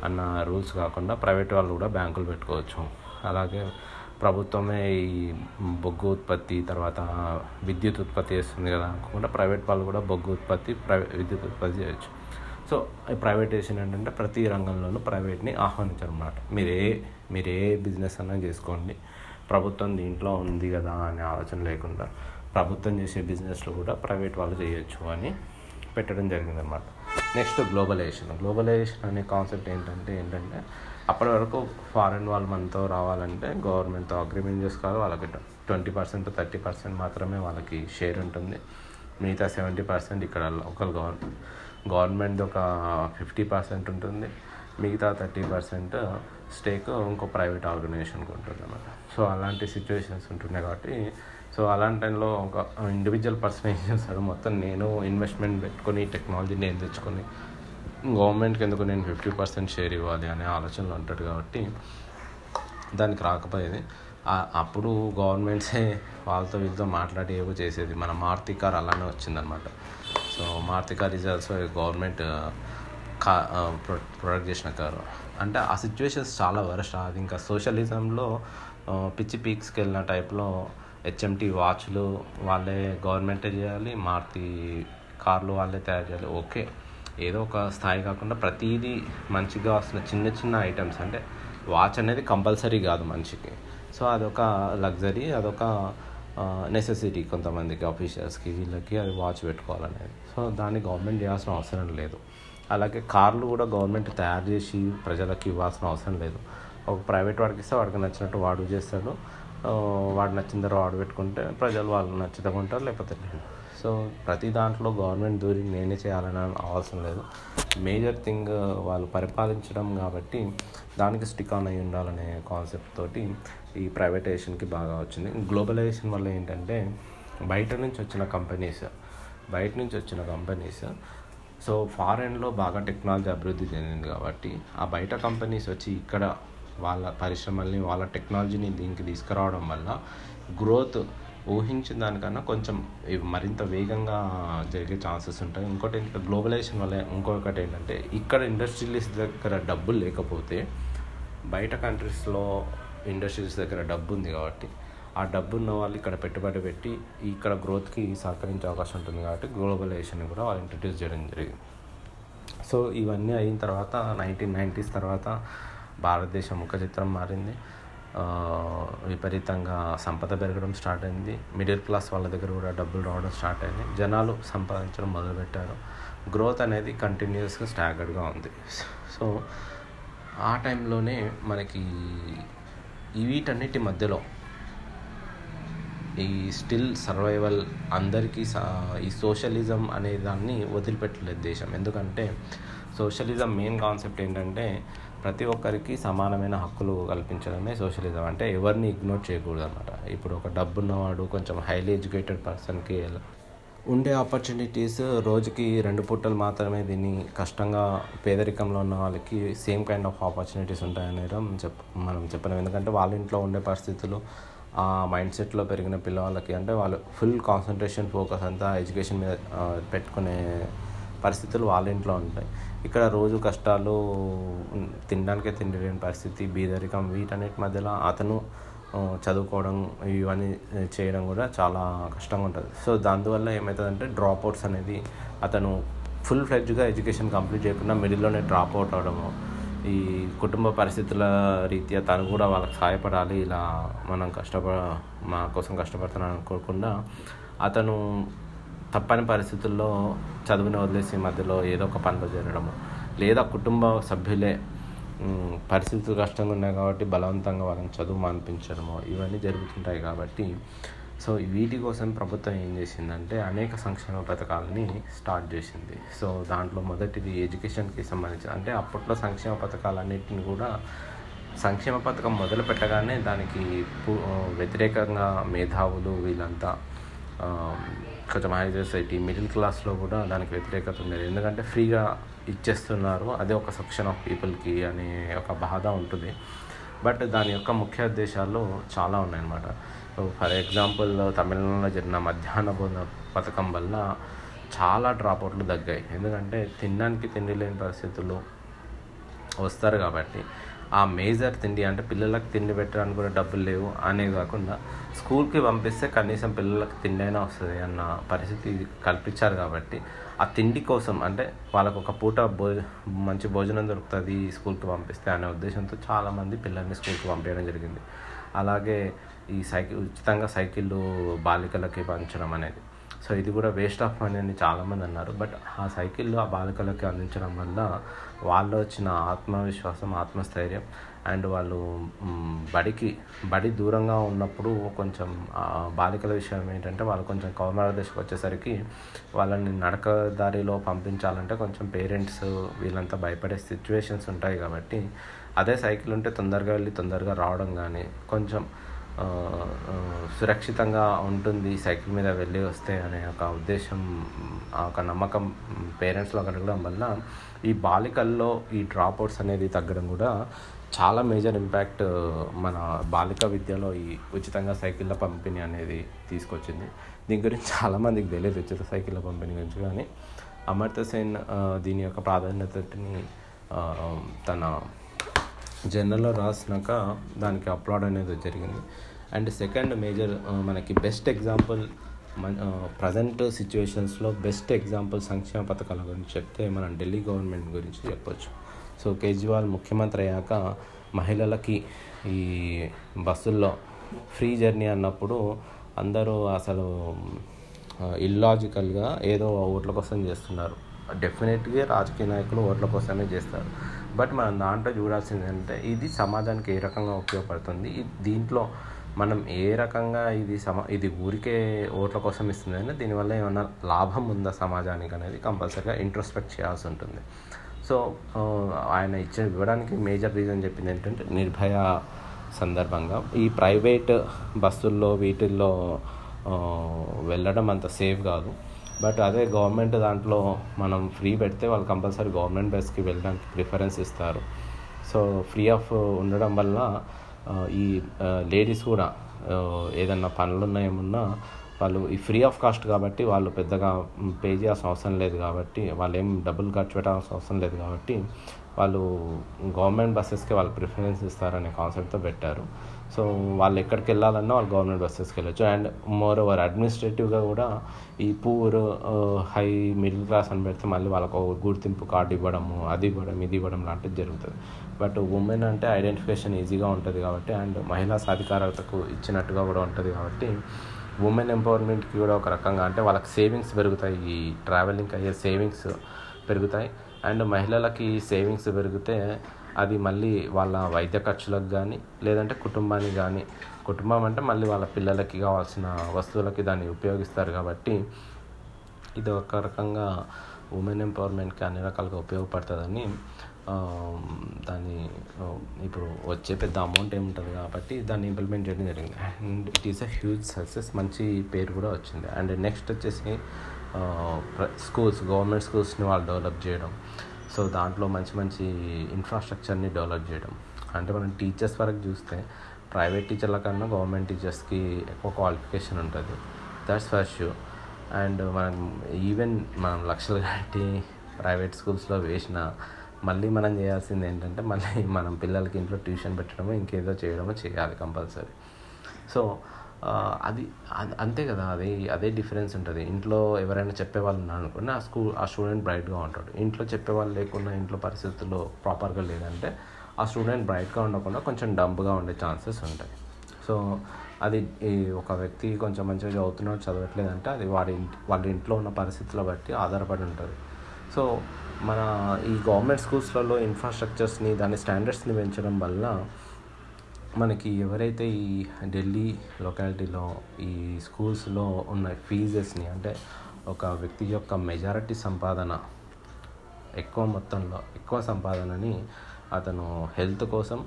అన్న రూల్స్ కాకుండా ప్రైవేట్ వాళ్ళు కూడా బ్యాంకులు పెట్టుకోవచ్చు. అలాగే ప్రభుత్వమే ఈ బొగ్గు ఉత్పత్తి, తర్వాత విద్యుత్ ఉత్పత్తి చేస్తుంది కదా అనుకోకుండా ప్రైవేట్ వాళ్ళు కూడా బొగ్గు ఉత్పత్తి, ప్రైవే విద్యుత్ ఉత్పత్తి చేయొచ్చు. సో ఈ ప్రైవేటైజేషన్ ఏంటంటే ప్రతి రంగంలోనూ ప్రైవేట్ని ఆహ్వానించారు అన్నమాట. మీరే మీరే బిజినెస్ అన్నా చేసుకోండి, ప్రభుత్వం దీంట్లో ఉంది కదా అనే ఆలోచన లేకుండా ప్రభుత్వం చేసే బిజినెస్లో కూడా ప్రైవేట్ వాళ్ళు చేయొచ్చు అని పెట్టడం జరిగిందనమాట. Next globalisation. గ్లోబలైజేషన్ అనే కాన్సెప్ట్ ఏంటంటే ఏంటంటే అప్పటి వరకు ఫారెన్ వాళ్ళు మనతో రావాలంటే గవర్నమెంట్తో అగ్రిమెంట్ చేసుకోవాలి, వాళ్ళకి ట్వంటీ పర్సెంట్ థర్టీ పర్సెంట్ మాత్రమే వాళ్ళకి షేర్ ఉంటుంది, మిగతా సెవెంటీ పర్సెంట్ ఇక్కడ లోకల్ గవర్నమెంట్ గవర్నమెంట్ ఒక ఫిఫ్టీ పర్సెంట్ ఉంటుంది, మిగతా థర్టీ పర్సెంట్ స్టేక్ ఇంకో ప్రైవేట్ ఆర్గనైజేషన్కి ఉంటుంది అన్నమాట. సో అలాంటి సిచ్యువేషన్స్ ఉంటున్నాయి కాబట్టి సో అలాంటి టైంలో ఒక ఇండివిజువల్ పర్సన్ ఏం చేస్తాడు, మొత్తం నేను ఇన్వెస్ట్మెంట్ పెట్టుకొని టెక్నాలజీ నేను తెచ్చుకొని గవర్నమెంట్కి ఎందుకు నేను ఫిఫ్టీ పర్సెంట్ షేర్ ఇవ్వాలి అనే ఆలోచనలో ఉంటాడు కాబట్టి దానికి రాకపోయేది. అప్పుడు గవర్నమెంట్సే వాళ్ళతో వీళ్ళతో మాట్లాడి ఏవో చేసేది. మన మారుతి కార్ అలానే వచ్చిందనమాట. So Maruti car is also government కా ప్రొ ప్రొడక్ట్ చేసిన కారు. అంటే ఆ సిచ్యువేషన్స్ చాలా వరస్ట్. అది ఇంకా సోషలిజంలో పిచ్చి పీక్స్కి వెళ్ళిన టైప్లో హెచ్ఎంటీ వాచ్లు వాళ్ళే గవర్నమెంటే చేయాలి, మారుతి కార్లు వాళ్ళే తయారు చేయాలి. ఓకే, ఏదో ఒక స్థాయి కాకుండా ప్రతిదీ మంచిగా వస్తున్న చిన్న చిన్న ఐటమ్స్, అంటే వాచ్ అనేది కంపల్సరీ కాదు మనిషికి, సో అదొక లగ్జరీ, అదొక నెసెసిటీ కొంతమందికి, ఆఫీషియల్స్కి వీళ్ళకి అది వాచ్ పెట్టుకోవాలనేది. సో దాన్ని గవర్నమెంట్ చేయాల్సిన అవసరం లేదు. అలాగే కార్లు కూడా గవర్నమెంట్ తయారు చేసి ప్రజలకు ఇవ్వాల్సిన అవసరం లేదు. ఒక ప్రైవేట్ వాడికి ఇస్తే వాడికి నచ్చినట్టు వాడు చేస్తాడు, వాడు నచ్చిన తర్వాత వాడు పెట్టుకుంటే ప్రజలు వాళ్ళు నచ్చితగా ఉంటారు, లేకపోతే లేదు. సో ప్రతి దాంట్లో గవర్నమెంట్ దూరి నేనే చేయాలని అవసరం లేదు. మేజర్ థింగ్ వాళ్ళు పరిపాలించడం కాబట్టి దానికి స్టిక్ ఆన్ అయి ఉండాలనే కాన్సెప్ట్ తోటి ఈ ప్రైవేటైజేషన్కి బాగా వచ్చింది. గ్లోబలైజేషన్ వల్ల ఏంటంటే బయట నుంచి వచ్చిన కంపెనీస్ బయట నుంచి వచ్చిన కంపెనీస్ సో ఫారెన్లో బాగా టెక్నాలజీ అభివృద్ధి చెందింది కాబట్టి ఆ బయట కంపెనీస్ వచ్చి ఇక్కడ వాళ్ళ పరిశ్రమల్ని వాళ్ళ టెక్నాలజీని దీనికి తీసుకురావడం వల్ల గ్రోత్ ఊహించిన దానికన్నా కొంచెం మరింత వేగంగా జరిగే ఛాన్సెస్ ఉంటాయి. ఇంకోటి ఏంటంటే గ్లోబలైజేషన్ వల్ల ఇంకొకటి ఏంటంటే ఇక్కడ ఇండస్ట్రియలిస్ట్ దగ్గర డబ్బులు లేకపోతే బయట కంట్రీస్లో ఇండస్ట్రీస్ దగ్గర డబ్బు ఉంది కాబట్టి ఆ డబ్బు ఉన్న వాళ్ళు ఇక్కడ పెట్టుబడి పెట్టి ఇక్కడ గ్రోత్కి సహకరించే అవకాశం ఉంటుంది కాబట్టి గ్లోబలైజేషన్ కూడా వాళ్ళు ఇంట్రడ్యూస్ చేయడం జరిగింది. సో ఇవన్నీ అయిన తర్వాత నైన్టీన్ నైంటీస్ తర్వాత భారతదేశం ముఖ చిత్రం మారింది, విపరీతంగా సంపద పెరగడం స్టార్ట్ అయింది, మిడిల్ క్లాస్ వాళ్ళ దగ్గర కూడా డబ్బులు రావడం స్టార్ట్ అయింది, జనాలు సంపాదించడం మొదలుపెట్టారు, గ్రోత్ అనేది కంటిన్యూస్గా స్టాగర్డ్గా ఉంది. సో ఆ టైంలోనే మనకి వీటన్నిటి మధ్యలో ఈ స్టిల్ సర్వైవల్ అందరికీ సా ఈ సోషలిజం అనే దాన్ని వదిలిపెట్టలేదు దేశం. ఎందుకంటే సోషలిజం మెయిన్ కాన్సెప్ట్ ఏంటంటే ప్రతి ఒక్కరికి సమానమైన హక్కులు కల్పించడమే సోషలిజం. అంటే ఎవరిని ఇగ్నోర్ చేయకూడదు అనమాట. ఇప్పుడు ఒక డబ్బున్నవాడు, కొంచెం హైలీ ఎడ్యుకేటెడ్ పర్సన్కి ఉండే ఆపర్చునిటీస్ రోజుకి రెండు పూటలు మాత్రమే, దీన్ని కష్టంగా పేదరికంలో ఉన్న వాళ్ళకి సేమ్ కైండ్ ఆఫ్ ఆపర్చునిటీస్ ఉంటాయనేది మనం చెప్ మనం చెప్పలేము. ఎందుకంటే వాళ్ళ ఇంట్లో ఉండే పరిస్థితులు, ఆ మైండ్ సెట్లో పెరిగిన పిల్లవాళ్ళకి అంటే వాళ్ళు ఫుల్ కాన్సన్ట్రేషన్ ఫోకస్ అంతా ఎడ్యుకేషన్ మీద పెట్టుకునే పరిస్థితులు వాళ్ళ ఇంట్లో ఉంటాయి. ఇక్కడ రోజు కష్టాలు, తినడానికే తినలేని పరిస్థితి, బీదరికం, వీటన్నిటి మధ్యలో అతను చదువుకోవడం ఇవన్నీ చేయడం కూడా చాలా కష్టంగా ఉంటుంది. సో దానివల్ల ఏమవుతుందంటే డ్రాప్ అవుట్స్ అనేది అతను ఫుల్ ఫ్లెడ్జ్గా ఎడ్యుకేషన్ కంప్లీట్ చేయకుండా మిడిల్లోనే డ్రాప్ అవుట్ అవడము, ఈ కుటుంబ పరిస్థితుల రీత్యా తను కూడా వాళ్ళకి సహాయపడాలి, ఇలా మనం కష్టపడ మా కోసం కష్టపడుతున్నాను అనుకోకుండా అతను తప్పని పరిస్థితుల్లో చదువుని వదిలేసి మధ్యలో ఏదో ఒక పనిలో చేరడము, లేదా కుటుంబ సభ్యులే పరిస్థితులు కష్టంగా ఉన్నాయి కాబట్టి బలవంతంగా వాళ్ళని చదువు మానిపించడము, ఇవన్నీ జరుగుతుంటాయి. కాబట్టి సో వీటి కోసం ప్రభుత్వం ఏం చేసిందంటే అనేక సంక్షేమ పథకాలని స్టార్ట్ చేసింది. సో దాంట్లో మొదటిది ఎడ్యుకేషన్కి సంబంధించిన, అంటే అప్పట్లో సంక్షేమ పథకాలన్నింటిని కూడా సంక్షేమ పథకం మొదలు పెట్టగానే దానికి వ్యతిరేకంగా మేధావులు వీళ్ళంతా కొంచెం హై సొసైటీ మిడిల్ క్లాస్లో కూడా దానికి వ్యతిరేకత ఉండేది. ఎందుకంటే ఫ్రీగా ఇచ్చేస్తున్నారు, అదే ఒక సెక్షన్ ఆఫ్ పీపుల్కి అనే ఒక బాధ ఉంటుంది. బట్ దాని యొక్క ముఖ్య ఉద్దేశాలు చాలా ఉన్నాయన్నమాట. ఫర్ ఎగ్జాంపుల్ తమిళనాడులో జరిగిన మధ్యాహ్న భోజన పథకం వల్ల చాలా డ్రాప్అవుట్లు తగ్గాయి. ఎందుకంటే తినడానికి తిండి లేని పరిస్థితులు వస్తారు కాబట్టి ఆ మేజర్ తిండి అంటే పిల్లలకు తిండి పెట్టడానికి కూడా డబ్బులు లేవు అనే కాకుండా స్కూల్కి పంపిస్తే కనీసం పిల్లలకు తిండి అయినా వస్తుంది అన్న పరిస్థితి కల్పించారు. కాబట్టి ఆ తిండి కోసం అంటే వాళ్ళకు ఒక పూట భో మంచి భోజనం దొరుకుతుంది స్కూల్కి పంపిస్తే అనే ఉద్దేశంతో చాలామంది పిల్లల్ని స్కూల్కి పంపించడం జరిగింది. అలాగే ఈ సైకిల్ ఉచితంగా సైకిళ్ళు బాలికలకి పంచడం అనేది, సో ఇది కూడా వేస్ట్ ఆఫ్ మనీ అని చాలామంది అన్నారు. బట్ ఆ సైకిళ్ళు ఆ బాలికలకి అందించడం వల్ల వాళ్ళు వచ్చిన ఆత్మవిశ్వాసం, ఆత్మస్థైర్యం అండ్ వాళ్ళు బడికి బడి దూరంగా ఉన్నప్పుడు కొంచెం బాలికల విషయం ఏంటంటే వాళ్ళు కొంచెం కౌమార దశకు వచ్చేసరికి వాళ్ళని నడక దారిలో పంపించాలంటే కొంచెం పేరెంట్స్ వీళ్ళంతా భయపడే సిచ్యువేషన్స్ ఉంటాయి. కాబట్టి అదే సైకిల్ ఉంటే తొందరగా వెళ్ళి తొందరగా రావడం కానీ కొంచెం సురక్షితంగా ఉంటుంది సైకిల్ మీద వెళ్ళి వస్తే అనే ఒక ఉద్దేశం, ఒక నమ్మకం పేరెంట్స్లో కలగడం వల్ల ఈ బాలికల్లో ఈ డ్రాప్అవుట్స్ అనేది తగ్గడం కూడా చాలా మేజర్ ఇంపాక్ట్ మన బాలిక విద్యలో ఈ ఉచితంగా సైకిళ్ళ పంపిణీ అనేది తీసుకొచ్చింది. దీని గురించి చాలామందికి తెలియదు ఉచిత సైకిళ్ళ పంపిణీ గురించి, కానీ అమర్త్య సేన్ దీని యొక్క ప్రాధాన్యతని తన జర్నల్లో రాసినాక దానికి అప్లోడ్ అనేది జరిగింది. అండ్ సెకండ్ మేజర్ మనకి బెస్ట్ ఎగ్జాంపుల్ మన ప్రజెంట్ సిచ్యువేషన్స్లో బెస్ట్ ఎగ్జాంపుల్ సంక్షేమ పథకాల గురించి చెప్తే మనం ఢిల్లీ గవర్నమెంట్ గురించి చెప్పొచ్చు. సో కేజ్రీవాల్ ముఖ్యమంత్రి అయ్యాక మహిళలకి ఈ బస్సుల్లో ఫ్రీ జర్నీ అన్నప్పుడు అందరూ అసలు ఇల్లాజికల్గా ఏదో ఓట్ల కోసం చేస్తున్నారు. డెఫినెట్గా రాజకీయ నాయకులు ఓట్ల కోసమే చేస్తారు. బట్ మనం దాంట్లో చూడాల్సింది అంటే ఇది సమాజానికి ఏ రకంగా ఉపయోగపడుతుంది, దీంట్లో మనం ఏ రకంగా ఇది సమా ఇది ఊరికే ఓట్ల కోసం ఇస్తుంది అంటే దీనివల్ల ఏమైనా లాభం ఉందా సమాజానికి అనేది కంపల్సరీగా ఇంట్రోస్పెక్ట్ చేయాల్సి ఉంటుంది. సో ఆయన ఇచ్చే ఇవ్వడానికి మేజర్ రీజన్ చెప్పింది ఏంటంటే నిర్భయ సందర్భంగా ఈ ప్రైవేట్ బస్సుల్లో వీటిల్లో వెళ్ళడం అంత సేఫ్ కాదు. బట్ అదే గవర్నమెంట్ దాంట్లో మనం ఫ్రీ పెడితే వాళ్ళు కంపల్సరీ గవర్నమెంట్ బస్కి వెళ్ళడానికి ప్రిఫరెన్స్ ఇస్తారు. సో ఫ్రీ ఆఫ్ ఉండడం వల్ల ఈ లేడీస్ కూడా ఏదన్నా పనులున్నా ఏమున్నా వాళ్ళు ఈ ఫ్రీ ఆఫ్ కాస్ట్ కాబట్టి వాళ్ళు పెద్దగా పే చేయాల్సిన అవసరం లేదు, కాబట్టి వాళ్ళు ఏం డబ్బులు ఖర్చు పెట్టాల్సిన అవసరం లేదు, కాబట్టి వాళ్ళు గవర్నమెంట్ బస్సెస్కి వాళ్ళు ప్రిఫరెన్స్ ఇస్తారనే కాన్సెప్ట్తో పెట్టారు. సో వాళ్ళు ఎక్కడికి వెళ్ళాలన్నా వాళ్ళు గవర్నమెంట్ బస్సెస్కి వెళ్ళొచ్చు. అండ్ మోర్ ఓవర్ అడ్మినిస్ట్రేటివ్గా కూడా ఈ పూర్ హై మిడిల్ క్లాస్ అని పెడితే మళ్ళీ వాళ్ళకు గుర్తింపు కార్డు ఇవ్వడము, అది ఇవ్వడం ఇది ఇవ్వడం లాంటిది జరుగుతుంది. బట్ ఉమెన్ అంటే ఐడెంటిఫికేషన్ ఈజీగా ఉంటుంది కాబట్టి అండ్ మహిళా సాధికారతకు ఇచ్చినట్టుగా కూడా ఉంటుంది. కాబట్టి ఉమెన్ ఎంపవర్మెంట్కి కూడా ఒక రకంగా అంటే వాళ్ళకి సేవింగ్స్ పెరుగుతాయి, ఈ ట్రావెలింగ్కి అయ్యే సేవింగ్స్ పెరుగుతాయి. అండ్ మహిళలకి సేవింగ్స్ పెరిగితే అది మళ్ళీ వాళ్ళ వైద్య ఖర్చులకు కానీ లేదంటే కుటుంబానికి కానీ, కుటుంబం అంటే మళ్ళీ వాళ్ళ పిల్లలకి కావాల్సిన వస్తువులకి దాన్ని ఉపయోగిస్తారు. కాబట్టి ఇది ఒక రకంగా ఉమెన్ ఎంపవర్మెంట్కి అన్ని రకాలుగా ఉపయోగపడుతుందని దాన్ని ఇప్పుడు వచ్చే పెద్ద అమౌంట్ ఏముంటుంది కాబట్టి దాన్ని ఇంప్లిమెంట్ చేయడం జరిగింది. And it is a huge success, మంచి పేరు కూడా వచ్చింది. అండ్ నెక్స్ట్ వచ్చేసి స్కూల్స్, గవర్నమెంట్ స్కూల్స్ని వాళ్ళు డెవలప్ చేయడం, సో దాంట్లో మంచి మంచి ఇన్ఫ్రాస్ట్రక్చర్ని డెవలప్ చేయడం. అంటే మనం టీచర్స్ వరకు చూస్తే ప్రైవేట్ టీచర్ల కన్నా గవర్నమెంట్ టీచర్స్కి ఎక్కువ క్వాలిఫికేషన్ ఉంటుంది, దట్స్ ఫర్ షూర్. అండ్ మనం ఈవెన్ మనం లక్షలు కట్టి ప్రైవేట్ స్కూల్స్లో వేసిన మళ్ళీ మనం చేయాల్సింది ఏంటంటే మళ్ళీ మనం పిల్లలకి ఇంట్లో ట్యూషన్ పెట్టడమో ఇంకేదో చేయడమో చేయాలి కంపల్సరీ. సో అది అంతే కదా, అది అదే డిఫరెన్స్ ఉంటుంది. ఇంట్లో ఎవరైనా చెప్పేవాళ్ళు అనుకున్న ఆ స్కూల్ ఆ స్టూడెంట్ బ్రైట్గా ఉంటాడు, ఇంట్లో చెప్పేవాళ్ళు లేకుండా ఇంట్లో పరిస్థితుల్లో ప్రాపర్గా లేదంటే ఆ స్టూడెంట్ బ్రైట్గా ఉండకుండా కొంచెం డంప్గా ఉండే ఛాన్సెస్ ఉంటాయి. సో అది ఒక వ్యక్తి కొంచెం మంచిగా చదువుతున్నాడు చదవట్లేదంటే అది వాడి వాళ్ళ ఇంట్లో ఉన్న పరిస్థితుల బట్టి ఆధారపడి ఉంటుంది. సో మన ఈ గవర్నమెంట్ స్కూల్స్లలో ఇన్ఫ్రాస్ట్రక్చర్స్ని దాని స్టాండర్డ్స్ని పెంచడం వల్ల మనకి ఎవరైతే ఈ ఢిల్లీ లొకాలిటీలో ఈ స్కూల్స్లో ఉన్న ఫీజెస్ని అంటే ఒక వ్యక్తి యొక్క మెజారిటీ సంపాదన ఎక్కువ మొత్తంలో ఎక్కువ సంపాదనని అతను హెల్త్ కోసం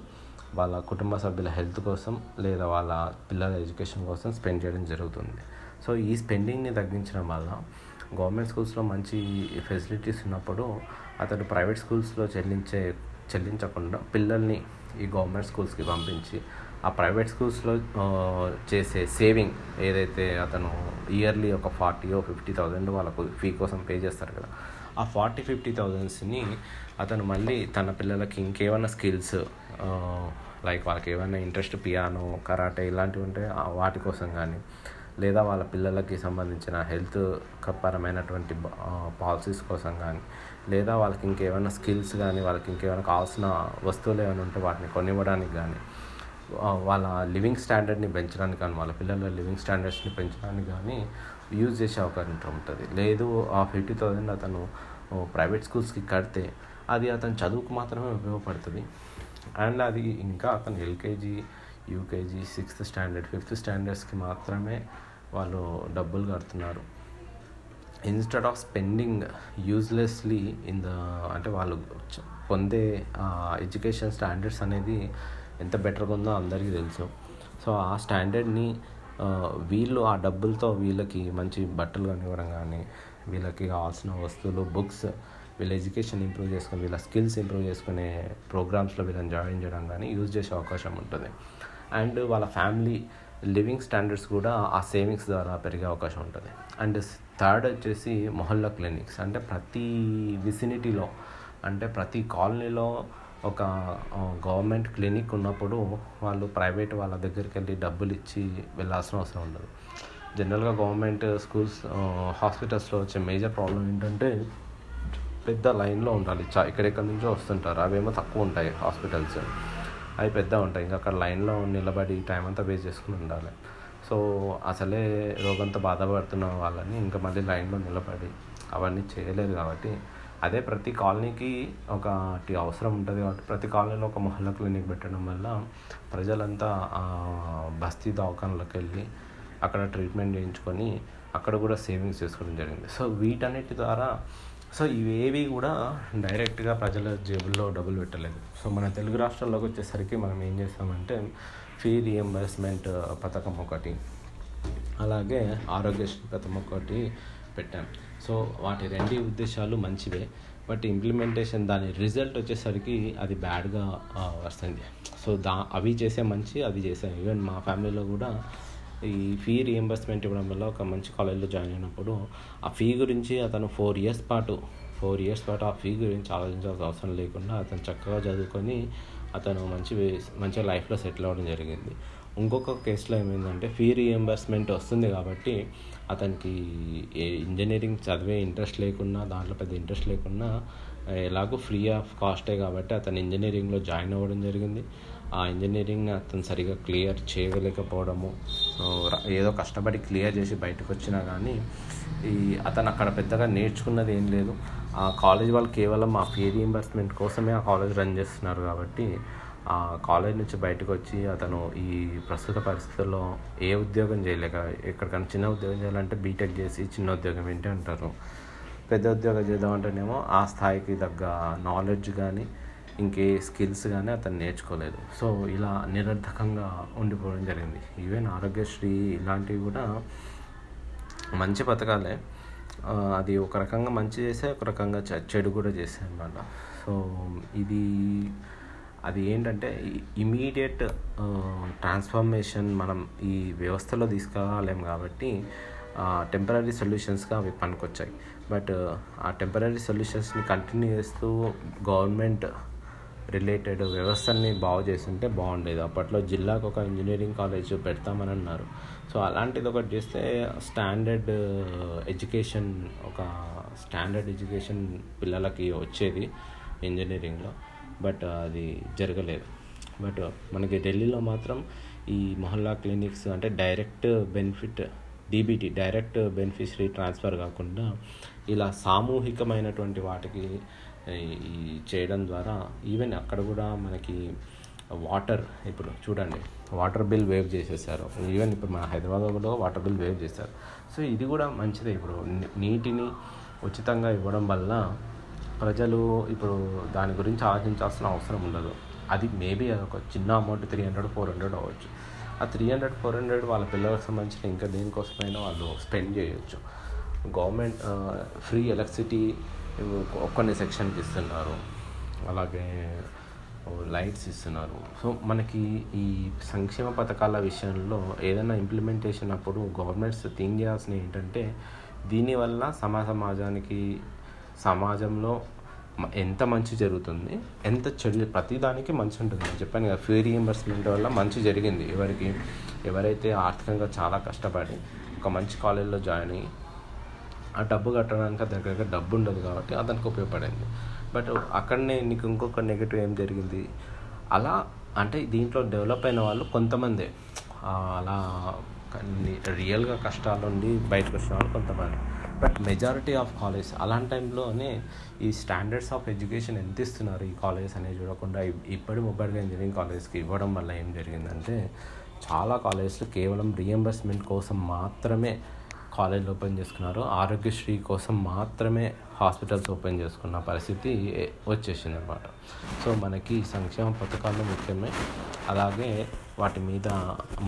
వాళ్ళ కుటుంబ సభ్యుల హెల్త్ కోసం లేదా వాళ్ళ పిల్లల ఎడ్యుకేషన్ కోసం స్పెండ్ చేయడం జరుగుతుంది. సో ఈ స్పెండింగ్ని తగ్గించడం వల్ల గవర్నమెంట్ స్కూల్స్లో మంచి ఫెసిలిటీస్ ఉన్నప్పుడు అతను ప్రైవేట్ స్కూల్స్లో చెల్లించే చెల్లించకుండా పిల్లల్ని ఈ గవర్నమెంట్ స్కూల్స్కి పంపించి ఆ ప్రైవేట్ స్కూల్స్లో చేసే సేవింగ్ ఏదైతే అతను ఇయర్లీ ఒక ఫార్టీయో ఫిఫ్టీ థౌజండ్ వాళ్ళకు ఫీ కోసం పే చేస్తారు కదా, ఆ ఫార్టీ ఫిఫ్టీ థౌజండ్స్ని అతను మళ్ళీ తన పిల్లలకి ఇంకేమైనా స్కిల్స్ లైక్ వాళ్ళకి ఏమైనా ఇంట్రెస్ట్ పియానో కరాటే ఇలాంటివి ఉంటే వాటి కోసం కానీ లేదా వాళ్ళ పిల్లలకి సంబంధించిన హెల్త్ పరమైనటువంటి పాలసీస్ కోసం కానీ లేదా వాళ్ళకి ఇంకేమైనా స్కిల్స్ కానీ వాళ్ళకి ఇంకేమైనా కావాల్సిన వస్తువులు ఏమైనా ఉంటే వాటిని కొనివ్వడానికి కానీ వాళ్ళ లివింగ్ స్టాండర్డ్ని పెంచడానికి కానీ వాళ్ళ పిల్లల లివింగ్ స్టాండర్డ్స్ని పెంచడానికి కానీ యూజ్ చేసే అవకాశం ఉంటుంది. లేదు ఆ ఫిఫ్టీ థౌజండ్ అతను ప్రైవేట్ స్కూల్స్కి కడితే అది అతను చదువుకు మాత్రమే ఉపయోగపడుతుంది. అండ్ అది ఇంకా అతను LKG UKG sixth standard fifth స్టాండర్డ్స్కి మాత్రమే వాళ్ళు డబ్బులు కడుతున్నారు instead of spending uselessly in the అంటే వాళ్ళు పొందే ఎడ్యుకేషన్ స్టాండర్డ్స్ అనేది ఎంత బెటర్గా ఉందో అందరికీ తెలుసు. సో ఆ స్టాండర్డ్ని వీళ్ళు ఆ డబ్బులతో వీళ్ళకి మంచి బట్టలు కొనివ్వడం కానీ వీళ్ళకి కావాల్సిన వస్తువులు బుక్స్ వీళ్ళ ఎడ్యుకేషన్ ఇంప్రూవ్ చేసుకుని వీళ్ళ స్కిల్స్ ఇంప్రూవ్ చేసుకునే ప్రోగ్రామ్స్లో వీళ్ళని జాయిన్ చేయడం కానీ యూజ్ చేసే అవకాశం ఉంటుంది. అండ్ వాళ్ళ ఫ్యామిలీ లివింగ్ స్టాండర్డ్స్ కూడా ఆ సేవింగ్స్ ద్వారా పెరిగే అవకాశం ఉంటుంది. అండ్ థర్డ్ వచ్చేసి మొహల్లా క్లినిక్స్ అంటే ప్రతి విసినిటీలో అంటే ప్రతి కాలనీలో ఒక గవర్నమెంట్ క్లినిక్ ఉన్నప్పుడు వాళ్ళు ప్రైవేట్ వాళ్ళ దగ్గరికి వెళ్ళి డబ్బులు ఇచ్చి వెళ్ళాల్సిన అవసరం ఉండదు. జనరల్గా గవర్నమెంట్ స్కూల్స్ హాస్పిటల్స్లో వచ్చే మేజర్ ప్రాబ్లం ఏంటంటే పెద్ద లైన్లో ఉండాలి, చా ఎక్కడెక్కడి నుంచో వస్తుంటారు, అవేమో తక్కువ ఉంటాయి హాస్పిటల్స్ అవి పెద్ద ఉంటాయి, ఇంకా అక్కడ లైన్లో నిలబడి టైం అంతా వేస్ట్ చేసుకుని ఉండాలి. సో అసలే రోగంతో బాధపడుతున్న వాళ్ళని ఇంకా మళ్ళీ లైన్లో నిలబడి అవన్నీ చేయలేదు కాబట్టి అదే ప్రతి కాలనీకి ఒక అవసరం ఉంటుంది కాబట్టి ప్రతి కాలనీలో ఒక మహిళా క్లినిక్ పెట్టడం వల్ల ప్రజలంతా బస్తీ దవాఖానలకు వెళ్ళి అక్కడ ట్రీట్మెంట్ చేయించుకొని అక్కడ కూడా సేవింగ్స్ చేసుకోవడం జరిగింది. సో వీటన్నిటి ద్వారా సో ఇవేవి కూడా డైరెక్ట్గా ప్రజల జేబుల్లో డబ్బులు పెట్టలేదు. సో మన తెలుగు రాష్ట్రాల్లోకి వచ్చేసరికి మనం ఏం చేస్తామంటే ఫీ రీఎంబర్స్మెంట్ పథకం ఒకటి అలాగే ఆరోగ్యశ్రీ పథకం ఒకటి పెట్టాం. సో వాటి రెండు ఉద్దేశాలు మంచివే, బట్ ఇంప్లిమెంటేషన్ దాని రిజల్ట్ వచ్చేసరికి అది బ్యాడ్గా వస్తుంది. సో దా అవి చేసే మంచి అవి చేసాం. ఈవెన్ మా ఫ్యామిలీలో కూడా ఈ ఫీ రీఎంబర్స్మెంట్ ఇవ్వడం వల్ల ఒక మంచి కాలేజ్లో జాయిన్ అయినప్పుడు ఆ ఫీ గురించి అతను ఫోర్ ఇయర్స్ పాటు ఫోర్ ఇయర్స్ పాటు ఆ ఫీ గురించి ఆలోచించాల్సిన అవసరం లేకుండా అతను చక్కగా చదువుకొని అతను మంచి మంచి లైఫ్లో సెటిల్ అవ్వడం జరిగింది. ఇంకొక కేసులో ఏమైందంటే ఫీ రీఎంబర్స్మెంట్ వస్తుంది కాబట్టి అతనికి ఇంజనీరింగ్ చదివే ఇంట్రెస్ట్ లేకున్నా దాంట్లో పెద్ద ఇంట్రెస్ట్ లేకున్నా ఎలాగో ఫ్రీ ఆఫ్ కాస్టే కాబట్టి అతను ఇంజనీరింగ్లో జాయిన్ అవ్వడం జరిగింది. ఆ ఇంజనీరింగ్ అతను సరిగా క్లియర్ చేయలేకపోవడము, ఏదో కష్టపడి క్లియర్ చేసి బయటకు వచ్చినా కానీ ఈ అతను అక్కడ పెద్దగా నేర్చుకున్నది ఏం లేదు. ఆ కాలేజ్ వాళ్ళు కేవలం ఆ ఫీ రీఎంబర్స్మెంట్ కోసమే ఆ కాలేజ్ రన్ చేస్తున్నారు కాబట్టి ఆ కాలేజ్ నుంచి బయటకు వచ్చి అతను ఈ ప్రస్తుత పరిస్థితుల్లో ఏ ఉద్యోగం చేయలేక ఎక్కడికైనా చిన్న ఉద్యోగం చేయాలంటే బీటెక్ చేసి చిన్న ఉద్యోగం ఏంటి అంటారు, పెద్ద ఉద్యోగం చేద్దామంటేనేమో ఆ స్థాయికి తగ్గ నాలెడ్జ్ కానీ ఇంకే స్కిల్స్ కానీ అతను నేర్చుకోలేదు. సో ఇలా నిరర్థకంగా ఉండిపోవడం జరిగింది. ఈవెన్ ఆరోగ్యశ్రీ ఇలాంటివి కూడా మంచి పథకాలే, అది ఒక రకంగా మంచి చేసే ఒక రకంగా చెడు కూడా చేసే అన్నమాట. సో ఇది అది ఏంటంటే ఇమీడియట్ ట్రాన్స్ఫర్మేషన్ మనం ఈ వ్యవస్థలో తీసుకురాలేము కాబట్టి టెంపరీ సొల్యూషన్స్గా అవి పనికొచ్చాయి. బట్ ఆ టెంపరీ సొల్యూషన్స్ని కంటిన్యూ చేస్తూ గవర్నమెంట్ రిలేటెడ్ వ్యవస్థని బాగు చేస్తుంటే బాగుండేది. అప్పట్లో జిల్లాకు ఒక ఇంజనీరింగ్ కాలేజ్ పెడతామని అన్నారు. సో అలాంటిది ఒకటి చేస్తే స్టాండర్డ్ ఎడ్యుకేషన్ ఒక స్టాండర్డ్ ఎడ్యుకేషన్ పిల్లలకి వచ్చేది ఇంజనీరింగ్లో, బట్ అది జరగలేదు. బట్ మనకి ఢిల్లీలో మాత్రం ఈ మొహల్లా క్లినిక్స్ అంటే direct benefit DBT direct beneficiary transfer కాకుండా ఇలా సామూహికమైనటువంటి వాటికి ఈ చేయడం ద్వారా ఈవెన్ అక్కడ కూడా మనకి వాటర్ ఇప్పుడు చూడండి వాటర్ బిల్ వేవ్ చేసేసారు. ఈవెన్ ఇప్పుడు మన హైదరాబాద్లో వాటర్ బిల్ వేవ్ చేశారు. సో ఇది కూడా మంచిదే. ఇప్పుడు నీటిని ఉచితంగా ఇవ్వడం వల్ల ప్రజలు ఇప్పుడు దాని గురించి ఆలోచించాల్సిన అవసరం ఉండదు. అది మేబీ ఒక చిన్న amount three hundred four hundred అవ్వచ్చు. ఆ త్రీ హండ్రెడ్ ఫోర్ హండ్రెడ్ వాళ్ళ పిల్లలకు సంబంధించిన ఇంకా దేనికోసమైనా వాళ్ళు స్పెండ్ చేయొచ్చు. గవర్నమెంట్ ఫ్రీ ఎలక్ట్రిసిటీ కొన్ని సెక్షన్కి ఇస్తున్నారు, అలాగే లైట్స్ ఇస్తున్నారు. సో మనకి ఈ సంక్షేమ పథకాల విషయంలో ఏదైనా ఇంప్లిమెంటేషన్ అప్పుడు గవర్నమెంట్స్ థింక్ చేయాల్సినవి ఏంటంటే దీనివల్ల సమా సమాజానికి సమాజంలో ఎంత మంచి జరుగుతుంది, ఎంత చెడు, ప్రతిదానికి మంచి ఉంటుంది. నేను చెప్పాను కదా ఫ్రీ రీఎంబర్స్మెంట్ వల్ల మంచి జరిగింది. ఎవరికి ఎవరైతే ఆర్థికంగా చాలా కష్టపడి ఒక మంచి కాలేజీలో జాయిన్ అయ్యి ఆ డబ్బు కట్టడానికి అతని దగ్గర డబ్బు ఉండదు కాబట్టి అతనికి ఉపయోగపడింది. బట్ అక్కడనే నీకు ఇంకొక నెగిటివ్ ఏం జరిగింది అలా అంటే దీంట్లో డెవలప్ అయిన వాళ్ళు కొంతమంది, అలా రియల్గా కష్టాలు ఉండి బయటకు వచ్చిన వాళ్ళు కొంతమంది. బట్ మెజారిటీ ఆఫ్ కాలేజెస్ అలాంటి టైంలోనే ఈ స్టాండర్డ్స్ ఆఫ్ ఎడ్యుకేషన్ ఎంత ఇస్తున్నారు ఈ కాలేజెస్ అనేది చూడకుండా ఇప్పటి మొబైల్గా ఇంజనీరింగ్ కాలేజ్కి ఇవ్వడం వల్ల ఏం జరిగిందంటే చాలా కాలేజెస్లు కేవలం రీఎంబర్స్మెంట్ కోసం మాత్రమే కాలేజీలు ఓపెన్ చేసుకున్నారు, ఆరోగ్యశ్రీ కోసం మాత్రమే హాస్పిటల్స్ ఓపెన్ చేసుకున్న పరిస్థితి వచ్చేసింది అనమాట. సో మనకి సంక్షేమ పథకాలు ముఖ్యమే, అలాగే వాటి మీద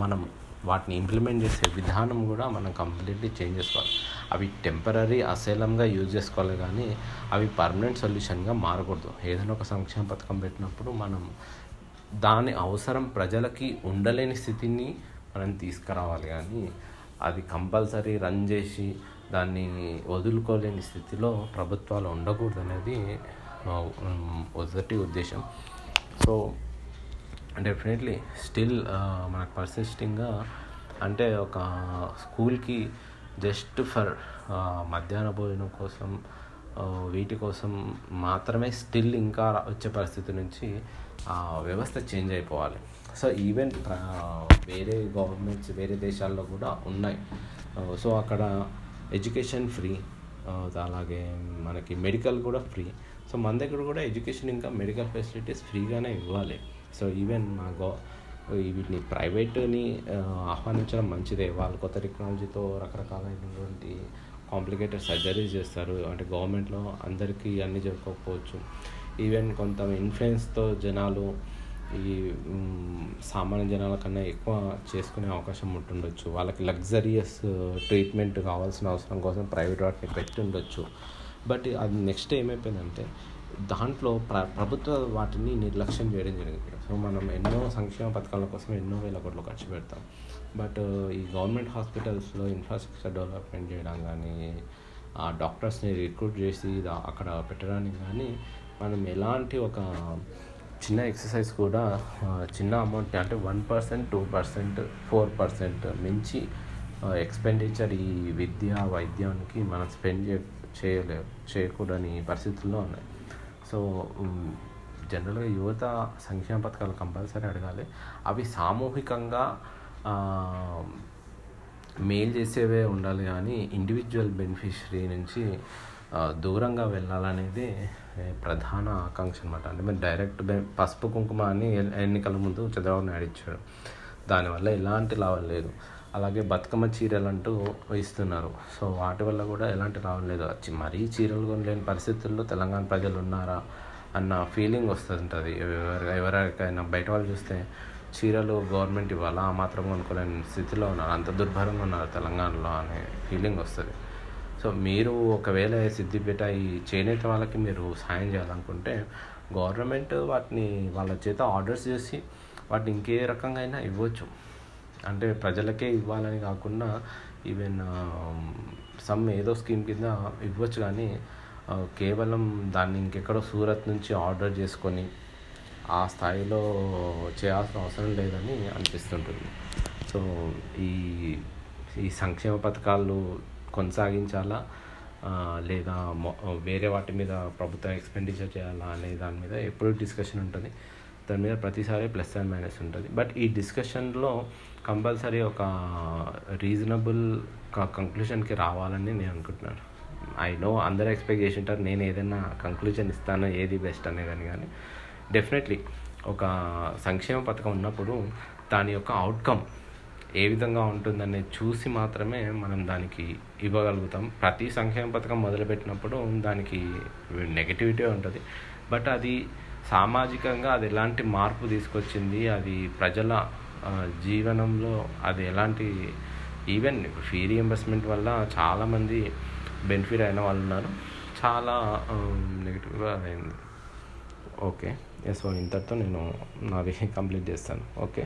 మనం వాటిని ఇంప్లిమెంట్ చేసే విధానం కూడా మనం కంప్లీట్లీ చేంజ్ చేసుకోవాలి. అవి టెంపరీ అసైలంగా యూజ్ చేసుకోవాలి కానీ అవి పర్మనెంట్ సొల్యూషన్గా మారకూడదు. ఏదైనా ఒక సంక్షేమ పథకం పెట్టినప్పుడు మనం దాని అవసరం ప్రజలకి ఉండలేని స్థితిని మనం తీసుకురావాలి కానీ అది కంపల్సరీ రన్ చేసి దాన్ని వదులుకోలేని స్థితిలో ప్రభుత్వాలు ఉండకూడదు అనేది మొదటి ఉద్దేశం. సో డెఫినెట్లీ స్టిల్ మనకు పర్సిస్టింగ్గా అంటే ఒక స్కూల్కి జస్ట్ ఫర్ మధ్యాహ్న భోజనం కోసం వీటి కోసం మాత్రమే స్టిల్ ఇంకా వచ్చే పరిస్థితి నుంచి ఆ వ్యవస్థ చేంజ్ అయిపోవాలి. సో ఈవెన్ వేరే గవర్నమెంట్స్ వేరే దేశాల్లో కూడా ఉన్నాయి. సో అక్కడ ఎడ్యుకేషన్ ఫ్రీ, అలాగే మనకి మెడికల్ కూడా ఫ్రీ. సో మన దగ్గర కూడా ఎడ్యుకేషన్ ఇంకా మెడికల్ ఫెసిలిటీస్ ఫ్రీగానే ఇవ్వాలి. సో ఈవెన్ మా గో వీటిని ప్రైవేట్ని ఆహ్వానించడం మంచిదే. వాళ్ళు కొత్త టెక్నాలజీతో రకరకాలైనటువంటి కాంప్లికేటెడ్ సర్జరీస్ చేస్తారు, అంటే గవర్నమెంట్లో అందరికీ అన్నీ జరగకపోవచ్చు. ఈవెన్ కొంత ఇన్ఫ్లుయెన్స్తో జనాలు ఈ సామాన్య జనాల కన్నా ఎక్కువ చేసుకునే అవకాశం ఉంటుండొచ్చు. వాళ్ళకి లగ్జరియస్ ట్రీట్మెంట్ కావాల్సిన అవసరం కోసం ప్రైవేట్ వాటిని పెట్టి ఉండొచ్చు. బట్ అది నెక్స్ట్ ఏమైపోయిందంటే దాంట్లో ప్ర ప్రభుత్వ వాటిని నిర్లక్ష్యం చేయడం జరిగింది. సో మనం ఎన్నో సంక్షేమ పథకాల కోసం ఎన్నో వేల కోట్లు ఖర్చు పెడతాం, బట్ ఈ గవర్నమెంట్ హాస్పిటల్స్లో ఇన్ఫ్రాస్ట్రక్చర్ డెవలప్మెంట్ చేయడం కానీ ఆ డాక్టర్స్ని రిక్రూట్ చేసి అక్కడ పెట్టడానికి కానీ మనం ఎలాంటి ఒక చిన్న ఎక్సర్సైజ్ కూడా చిన్న అమౌంట్ అంటే one percent two percent four percent మించి ఎక్స్పెండిచర్ ఈ విద్య వైద్యానికి మనం స్పెండ్ చే చేయలేవు చేయకూడని పరిస్థితుల్లో ఉన్నాయి. సో జనరల్గా యువత సంక్షేమ పథకాలు కంపల్సరీ అడగాలి. అవి సామూహికంగా మేల్ చేసేవే ఉండాలి కానీ ఇండివిజువల్ బెనిఫిషరీ నుంచి దూరంగా వెళ్ళాలనేది ప్రధాన ఆకాంక్ష అనమాట. అంటే మీరు డైరెక్ట్ పసుపు కుంకుమ అని ఎన్నికల ముందు చంద్రబాబు నాయుడు ఇచ్చాడు, దానివల్ల ఎలాంటి లాభం లేదు. అలాగే బతుకమ్మ చీరలు అంటూ ఇస్తున్నారు, సో వాటి వల్ల కూడా ఎలాంటి లాభం లేదు. వచ్చి మరీ చీరలు కొనలేని పరిస్థితుల్లో తెలంగాణ ప్రజలు ఉన్నారా అన్న ఫీలింగ్ వస్తుంటుంది ఎవరి ఎవరికైనా బయట వాళ్ళు చూస్తే చీరలు గవర్నమెంట్ ఇవ్వాలా ఆ మాత్రం కొనుక్కోలేని స్థితిలో ఉన్నారు, అంత దుర్భరంగా ఉన్నారు తెలంగాణలో అనే ఫీలింగ్ వస్తుంది. సో మీరు ఒకవేళ సిద్ధిపేట ఈ చేనేత వాళ్ళకి మీరు సాయం చేయాలనుకుంటే గవర్నమెంట్ వాటిని వాళ్ళ చేత ఆర్డర్స్ చేసి వాటిని ఇంకే రకంగా అయినా ఇవ్వచ్చు, అంటే ప్రజలకే ఇవ్వాలని కాకుండా ఈవెన్ సమ్ ఏదో స్కీమ్ కింద ఇవ్వచ్చు. కానీ కేవలం దాన్ని ఇంకెక్కడో సూరత్ నుంచి ఆర్డర్ చేసుకొని ఆ స్థాయిలో చేయాల్సిన అవసరం లేదని అనిపిస్తుంటుంది. సో ఈ ఈ సంక్షేమ పథకాలు కొనసాగించాలా లేదా వేరే వాటి మీద ప్రభుత్వం ఎక్స్పెండిచర్ చేయాలా అనే దాని మీద ఎప్పుడూ డిస్కషన్ ఉంటుంది. దాని మీద ప్రతిసారి ప్లస్ అండ్ మైనస్ ఉంటుంది. బట్ ఈ డిస్కషన్లో కంపల్సరీ ఒక రీజనబుల్ కంక్లూషన్కి రావాలని నేను అనుకుంటున్నాను. ఐ నో అందరూ ఎక్స్పెక్ట్ చేసి ఉంటారు నేను ఏదైనా కంక్లూజన్ ఇస్తాను ఏది బెస్ట్ అనేదని, కానీ డెఫినెట్లీ ఒక సంక్షేమ పథకం ఉన్నప్పుడు దాని యొక్క అవుట్కమ్ ఏ విధంగా ఉంటుందనే చూసి మాత్రమే మనం దానికి ఇవ్వగలుగుతాం. ప్రతి సంక్షేమ పథకం మొదలుపెట్టినప్పుడు దానికి నెగటివిటీ ఉంటుంది, బట్ అది సామాజికంగా అది ఎలాంటి మార్పు తీసుకొచ్చింది, అది ప్రజల జీవనంలో అది ఎలాంటి, ఈవెన్ ఫీ రీఎంబర్స్మెంట్ వల్ల చాలామంది బెనిఫిట్ అయిన వాళ్ళు ఉన్నారు, చాలా నెగిటివ్గా అయింది. ఓకే, సో ఇంతటితో నేను నాది కంప్లీట్ చేస్తాను. ఓకే.